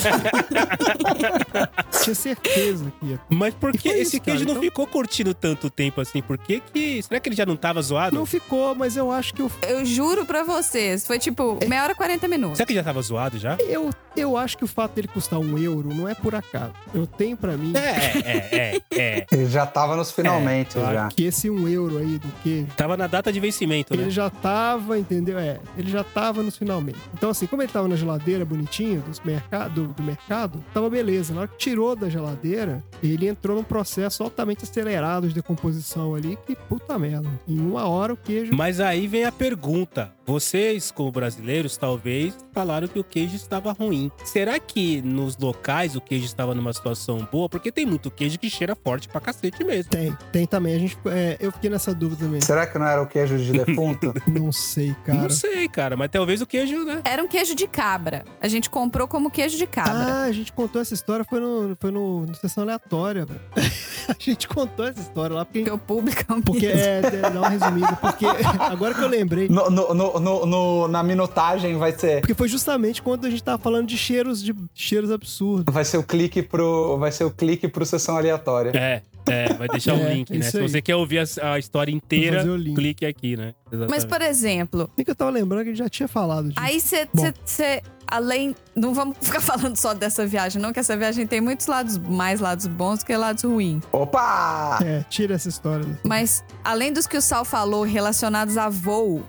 saber. Tinha certeza que ia. Mas por que esse isso, queijo cara? Não então... ficou curtindo tanto tempo assim? Por que que... Será que ele já não tava zoado? Não ficou, mas eu acho que eu... Eu juro pra vocês, foi tipo, é... meia hora e quarenta minutos. Será que já tava zoado já? Eu, eu acho que o fato dele custar um euro não é por acaso. Eu tenho pra mim. É, é, é. é. Ele já tava nos finalmente, é, já. Que esse um euro aí do quê? Tava na data de vencimento, né? Ele já tava, entendeu? É, ele já tava nos finalmente. Então, assim, como ele tava na geladeira bonitinho dos mercado, do, do mercado, tava beleza. Na hora que tirou da geladeira, ele entrou num processo altamente acelerado de decomposição ali, que puta merda. Em uma hora o queijo... Mas aí vem a pergunta. Vocês, como brasileiros, talvez falaram que o queijo estava ruim. Será que nos locais o queijo estava numa situação boa? Porque tem muito queijo que cheira forte pra cacete mesmo. Tem, tem também. A gente, é, eu fiquei nessa dúvida mesmo. Será que não era o queijo de defunto? Não sei, cara. Não sei, cara. Mas talvez o queijo, né? Era um queijo de cabra. A gente comprou como queijo de cabra. Ah, a gente contou essa história. Foi no, foi no, no Sessão Aleatória, velho. A gente contou essa história lá. Porque o público é um porque é, dá uma resumida. Porque agora que eu lembrei... No, no, no, no, no, na minutagem vai ser... Porque foi justamente quando a gente tava falando de cheiros, de cheiros absurdos. Vai ser o clique pro, vai ser o clique pro Sessão Aleatória. É. É, vai deixar o é, um link, né? Se aí. Você quer ouvir a, a história inteira, clique aqui, né? Exatamente. Mas, por exemplo... Nem que eu tava lembrando que a gente já tinha falado disso. Aí você, além... Não vamos ficar falando só dessa viagem, não. Que essa viagem tem muitos lados, mais lados bons que lados ruins. Opa! É, tira essa história. Mas, além dos que o Sal falou relacionados a voo,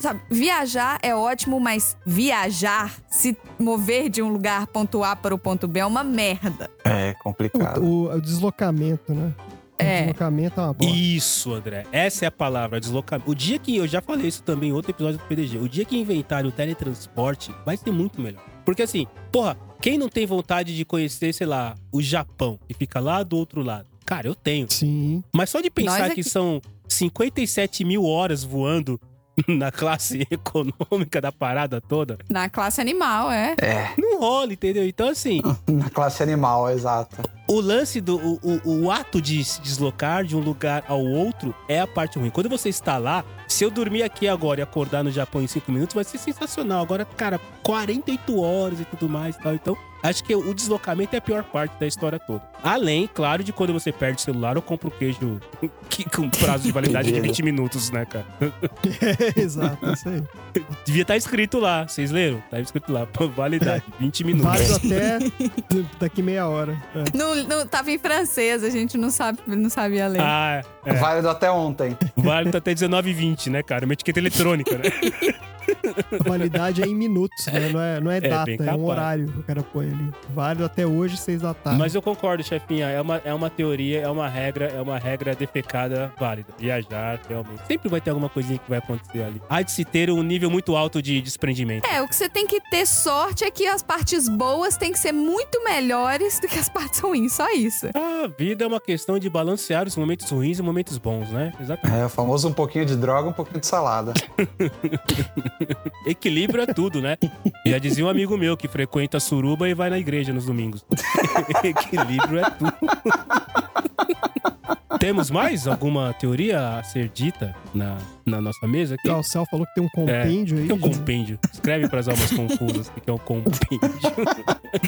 sabe? Viajar é ótimo, mas viajar, se mover de um lugar ponto A para o ponto B é uma merda. É, complicado. O, o, o deslocamento, né? É. Deslocamento é uma boa. Isso, André. Essa é a palavra, deslocamento. O dia que, eu já falei isso também em outro episódio do P D G, o dia que inventarem o teletransporte vai ser muito melhor. Porque assim, porra, quem não tem vontade de conhecer, sei lá, o Japão, que fica lá do outro lado? Cara, eu tenho. Sim. Mas só de pensar é que... que são cinquenta e sete mil horas voando na classe econômica da parada toda. Na classe animal, é. É. Não rola, entendeu? Então assim... Na classe animal, exato. O lance do... O, o, o ato de se deslocar de um lugar ao outro é a parte ruim. Quando você está lá, se eu dormir aqui agora e acordar no Japão em cinco minutos, vai ser sensacional. Agora, cara, quarenta e oito horas e tudo mais e tal. Então, acho que o deslocamento é a pior parte da história toda. Além, claro, de quando você perde o celular ou compra o queijo que, com prazo de validade de vinte minutos, né, cara? É, exato, é isso aí. Devia estar escrito lá. Vocês leram? Tá escrito lá. Validade, vinte minutos. Mas até daqui meia hora. É. Não, não, tava em francês, a gente não, sabe, não sabia ler. Ah, é. Válido até ontem. Válido até dezenove e vinte, né, cara? Uma etiqueta eletrônica, né? A validade é em minutos, né? Não é, não é, é data, é um horário que o cara põe ali. Válido até hoje, seis da tarde. Mas eu concordo, chefinha. É uma, é uma teoria, é uma regra, é uma regra defecada válida. Viajar, realmente. Sempre vai ter alguma coisinha que vai acontecer ali. Há de se ter um nível muito alto de desprendimento. É, o que você tem que ter sorte é que as partes boas têm que ser muito melhores do que as partes ruins. Só isso. A vida é uma questão de balancear os momentos ruins e momentos bons, né? Exatamente. É, o famoso um pouquinho de droga, um pouquinho de salada. Equilibra tudo, né? Já dizia um amigo meu que frequenta suruba e vai na igreja nos domingos. Equilíbrio é tudo. Temos mais alguma teoria a ser dita na, na nossa mesa aqui? O Sal falou que tem um compêndio é, aí. Tem um compêndio. Escreve para as almas confusas que é um compêndio.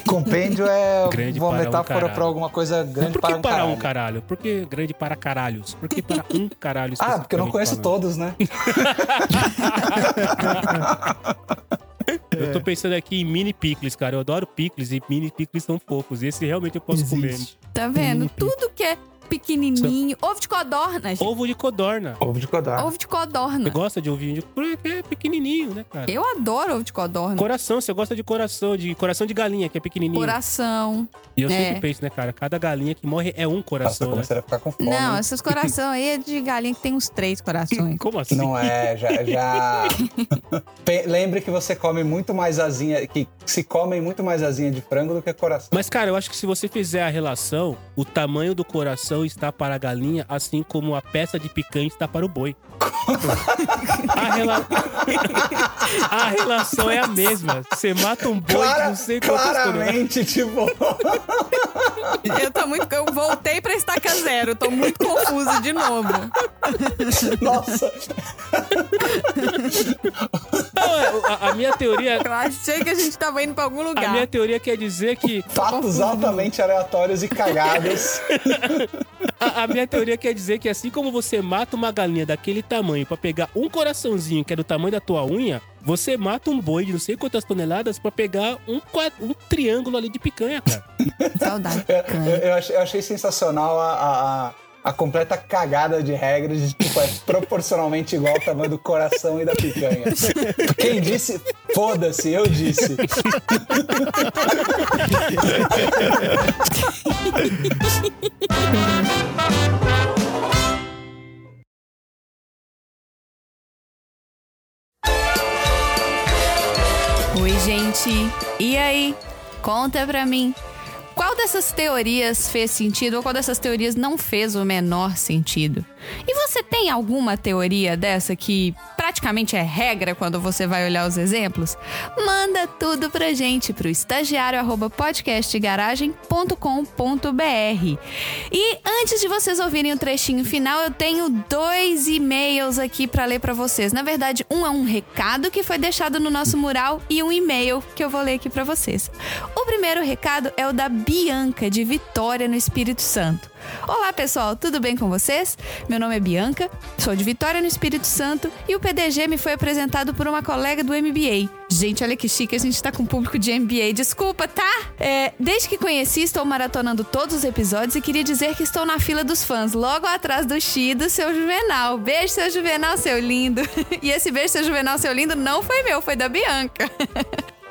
Compêndio é grande uma metáfora um para alguma coisa grande para um caralho. Por que para um caralho? Por que grande para caralhos? Por que para um caralho? Ah, porque eu não conheço todos, né? Eu tô pensando aqui em mini picles, cara. Eu adoro picles e mini picles são fofos. E esse realmente eu posso Existe. comer. Tá vendo? Mini Tudo picles. que é pequenininho. Ovo de codorna, gente. Ovo de codorna. Ovo de codorna. Ovo de codorna. Você gosta de ovinho de codorna? Porque é pequenininho, né, cara? Eu adoro ovo de codorna. Coração. Você gosta de coração. De coração de galinha, que é pequenininho. Coração. E eu é. sempre penso, né, cara? Cada galinha que morre é um coração, Nossa, né? A ficar com fome. Não, esses corações aí é de galinha que tem uns três corações. Como assim? Não é, já... já... Lembre que você come muito mais asinha... Que se comem muito mais asinha de frango do que coração. Mas, cara, eu acho que se você fizer a relação, o tamanho do coração está para a galinha, assim como a peça de picanha está para o boi. A, rela... a relação é a mesma. Você mata um boi Clara, não sei quantas Claramente, tipo... Eu tô muito... Eu voltei pra estaca zero. Tô muito confuso de novo. Nossa. A, a minha teoria... Eu achei que a gente tava indo pra algum lugar. A minha teoria quer dizer que... Fatos altamente aleatórios e cagados. a, a minha teoria quer dizer que assim como você mata uma galinha daquele tamanho pra pegar um coraçãozinho que é do tamanho da tua unha, você mata um boi de não sei quantas toneladas pra pegar um, quadro, um triângulo ali de picanha, cara. Saudade de picanha. Eu, eu, achei, eu achei sensacional a... a, a... a completa cagada de regras de tipo, é proporcionalmente igual ao tamanho do coração e da picanha. Quem disse? Foda-se, eu disse. Oi, gente. E aí? Conta pra mim. Qual dessas teorias fez sentido ou qual dessas teorias não fez o menor sentido? E você tem alguma teoria dessa que praticamente é regra quando você vai olhar os exemplos? Manda tudo pra gente, pro estagiário arroba podcast garagem ponto com ponto b r. E antes de vocês ouvirem o trechinho final, eu tenho dois e-mails aqui pra ler pra vocês. Na verdade, um é um recado que foi deixado no nosso mural e um e-mail que eu vou ler aqui pra vocês. O primeiro recado é o da Bianca, de Vitória, no Espírito Santo. Olá, pessoal, tudo bem com vocês? Meu nome é Bianca, sou de Vitória, no Espírito Santo, e o P D G me foi apresentado por uma colega do M B A. Gente, olha que chique, a gente tá com público de M B A, desculpa, tá? É, desde que conheci, estou maratonando todos os episódios e queria dizer que estou na fila dos fãs, logo atrás do Xi e do seu Juvenal. Beijo, seu Juvenal, seu lindo. E esse beijo, seu Juvenal, seu lindo, não foi meu, foi da Bianca.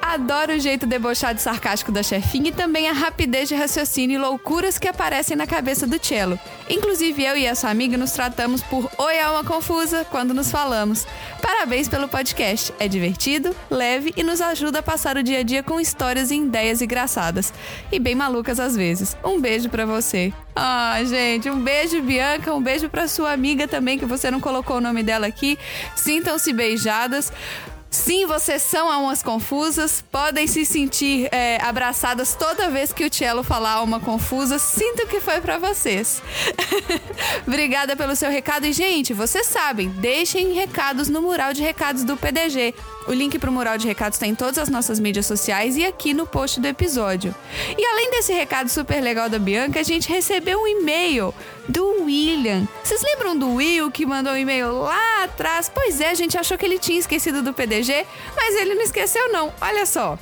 Adoro o jeito debochado e sarcástico da chefinha e também a rapidez de raciocínio e loucuras que aparecem na cabeça do Cello. Inclusive, eu e essa amiga nos tratamos por Oi Alma Confusa quando nos falamos. Parabéns pelo podcast. É divertido, leve e nos ajuda a passar o dia a dia com histórias e ideias engraçadas. E bem malucas às vezes. Um beijo pra você. Ah, gente, um beijo, Bianca. Um beijo pra sua amiga também, que você não colocou o nome dela aqui. Sintam-se beijadas. Sim, vocês são almas confusas, podem se sentir é, abraçadas toda vez que o Cello falar alma confusa, sinto que foi pra vocês. Obrigada pelo seu recado e, gente, vocês sabem, deixem recados no mural de recados do P D G. O link pro mural de recados tá em todas as nossas mídias sociais e aqui no post do episódio. E além desse recado super legal da Bianca, a gente recebeu um e-mail do William. Vocês lembram do Will que mandou um e-mail lá atrás? Pois é, a gente achou que ele tinha esquecido do P D G, mas ele não esqueceu não, olha só.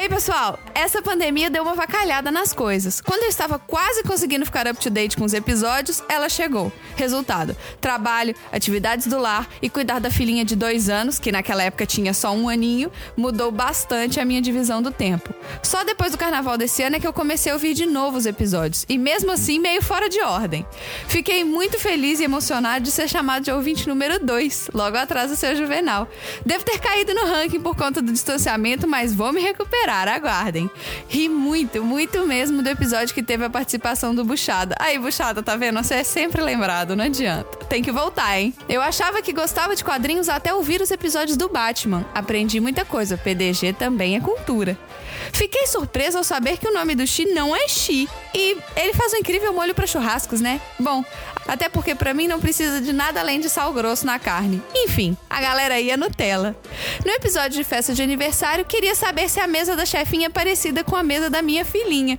Ei, pessoal, essa pandemia deu uma vacalhada nas coisas. Quando eu estava quase conseguindo ficar up to date com os episódios, ela chegou. Resultado, trabalho, atividades do lar e cuidar da filhinha de dois anos, que naquela época tinha só um aninho, mudou bastante a minha divisão do tempo. Só depois do carnaval desse ano é que eu comecei a ouvir de novo os episódios, e mesmo assim meio fora de ordem. Fiquei muito feliz e emocionado de ser chamado de ouvinte número dois, logo atrás do seu Juvenal. Devo ter caído no ranking por conta do distanciamento, mas vou me recuperar. Aguardem. Ri muito, muito mesmo do episódio que teve a participação do Buchada. Aí, Buchada, tá vendo? Você é sempre lembrado, não adianta. Tem que voltar, hein? Eu achava que gostava de quadrinhos até ouvir os episódios do Batman. Aprendi muita coisa. P D G também é cultura. Fiquei surpresa ao saber que o nome do Xi não é Xi. E ele faz um incrível molho pra churrascos, né? Bom, até porque pra mim não precisa de nada além de sal grosso na carne. Enfim, a galera aí é Nutella. No episódio de festa de aniversário, queria saber se a mesa da chefinha é parecida com a mesa da minha filhinha.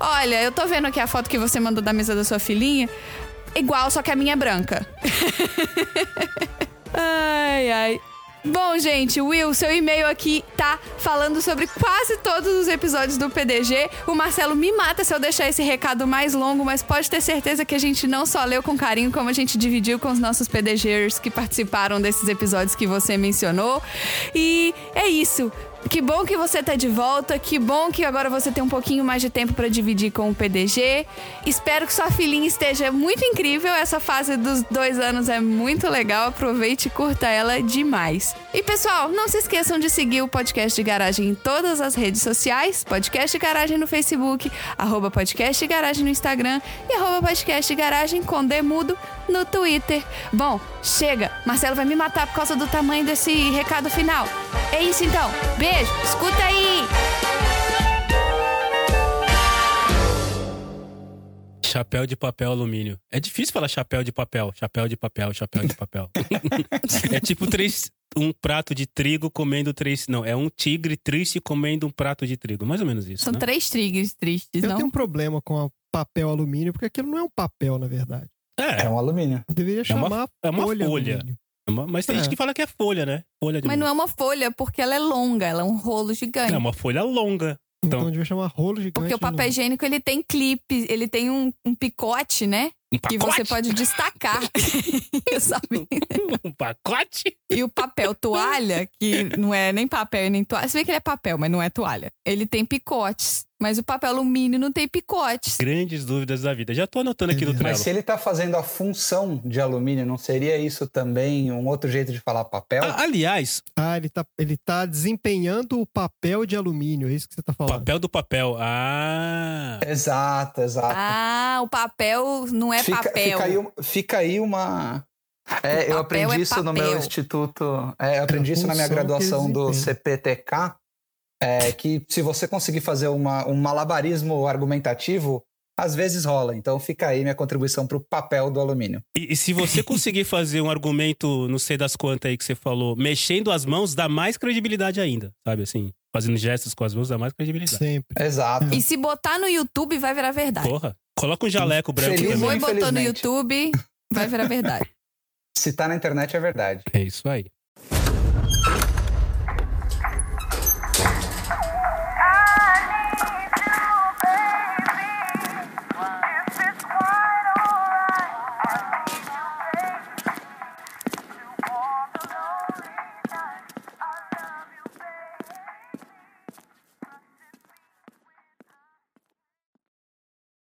Olha, eu tô vendo aqui a foto que você mandou da mesa da sua filhinha. Igual, só que a minha é branca. Ai, ai. Bom, gente, Will, seu e-mail aqui tá falando sobre quase todos os episódios do P D G. O Marcelo me mata se eu deixar esse recado mais longo, mas pode ter certeza que a gente não só leu com carinho, como a gente dividiu com os nossos PDGers que participaram desses episódios que você mencionou. E é isso. Que bom que você tá de volta, que bom que agora você tem um pouquinho mais de tempo pra dividir com o P D G. Espero que sua filhinha esteja muito incrível, essa fase dos dois anos é muito legal, aproveite e curta ela demais. E pessoal, não se esqueçam de seguir o Podcast de Garagem em todas as redes sociais, Podcast de Garagem no Facebook, arroba Podcast de Garagem no Instagram e arroba Podcast de Garagem com Demudo no Twitter. Bom, chega, Marcelo vai me matar por causa do tamanho desse recado final. É isso então, beijo! Escuta aí! Chapéu de papel alumínio. É difícil falar chapéu de papel. Chapéu de papel, chapéu de papel. É tipo três, um prato de trigo comendo três... Não, é um tigre triste comendo um prato de trigo. Mais ou menos isso, São né? três tigres tristes, Eu não? Eu tenho um problema com a papel alumínio, porque aquilo não é um papel, na verdade. É, é um alumínio. Deveria chamar é uma, folha. É uma folha. É uma, mas tem é. gente que fala que é folha, né? Folha de mas milho. Não é uma folha, porque ela é longa, ela é um rolo gigante. É uma folha longa. Então, então devia chamar rolo gigante. Porque o papel higiênico, ele tem clipe, ele tem um, um picote, né? Um pacote? Que você pode destacar. Sabe? Um pacote? E o papel toalha, que não é nem papel e nem toalha. Você vê que ele é papel, mas não é toalha. Ele tem picotes. Mas o papel alumínio não tem picotes. Grandes dúvidas da vida. Já tô anotando aqui no Trello. Mas se ele tá fazendo a função de alumínio, não seria isso também um outro jeito de falar papel? Ah, aliás... Ah, ele tá, ele tá desempenhando o papel de alumínio. É isso que você tá falando. Papel do papel. Ah... Exato, exato. Ah, o papel não é fica, papel. Fica aí, fica aí uma... É, eu aprendi é isso papel. no meu instituto... É, eu aprendi é isso na minha graduação do C P T K. É, que se você conseguir fazer uma, um malabarismo argumentativo, às vezes rola. Então fica aí minha contribuição pro papel do alumínio. E, e se você conseguir fazer um argumento, não sei das quantas aí que você falou, mexendo as mãos, dá mais credibilidade ainda, sabe assim? Fazendo gestos com as mãos dá mais credibilidade. Sempre. Exato. E se botar no YouTube vai virar verdade. Porra, coloca um jaleco branco. Feliz também. Foi, botou no YouTube, vai virar verdade. Se tá na internet é verdade. É isso aí.